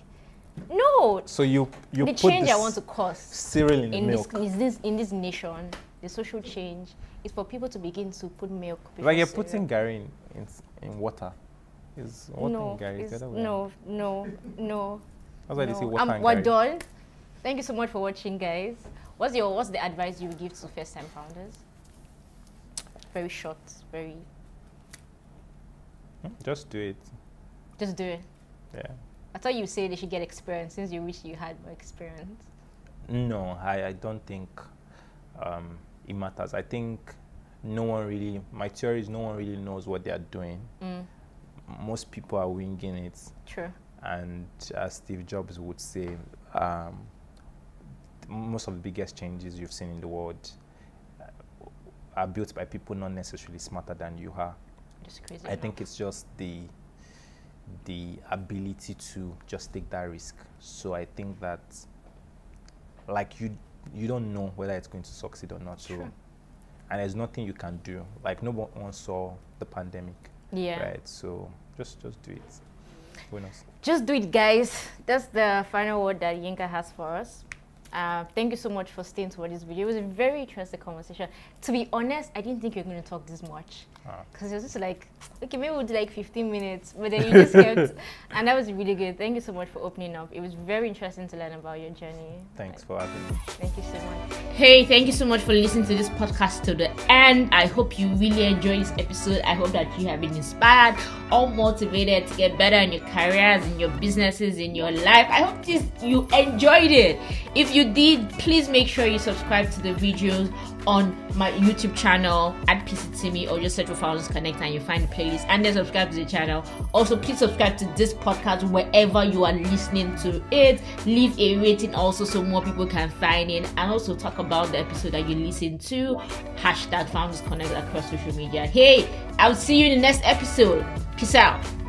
no. So you the put change I want to cause cereal in the milk. In this nation, the social change is for people to begin to put milk. Like you're cereal. Putting garin in water. Is water in garin? No. That's why they say water and we're done. Thank you so much for watching, guys. What's the advice you would give to first-time founders? Very short. Very. Just do it. Just do it. Yeah. I thought you say they should get experience since you wish you had more experience. No, I don't think it matters. I think my theory is no one really knows what they are doing. Mm. Most people are winging it. True. And as Steve Jobs would say, most of the biggest changes you've seen in the world are built by people not necessarily smarter than you are. Crazy I think it's just the ability to just take that risk. So I think that like you don't know whether it's going to succeed or not. So sure. And there's nothing you can do. Like no one saw the pandemic. Yeah. Right. So just do it. Who knows? Just do it, guys. That's the final word that Yinka has for us. Thank you so much for staying to watch this video. It was a very interesting conversation. To be honest, I didn't think you were going to talk this much. Because it was just like, okay, maybe we'll do like 15 minutes. But then you just kept, and that was really good. Thank you so much for opening up. It was very interesting to learn about your journey. Thanks for having me. Thank you so much. Hey, thank you so much for listening to this podcast to the end. I hope you really enjoyed this episode. I hope that you have been inspired or motivated to get better in your careers, in your businesses, in your life. I hope you enjoyed it. If you did, please make sure you subscribe to the videos on my YouTube channel at Piscitini, or just search for Founders Connect and you find the playlist, and then subscribe to the channel. Also, please subscribe to this podcast wherever you are listening to it. Leave a rating also so more people can find it, and also talk about the episode that you listen to. #FoundersConnect across social media. Hey, I'll see you in the next episode. Peace out.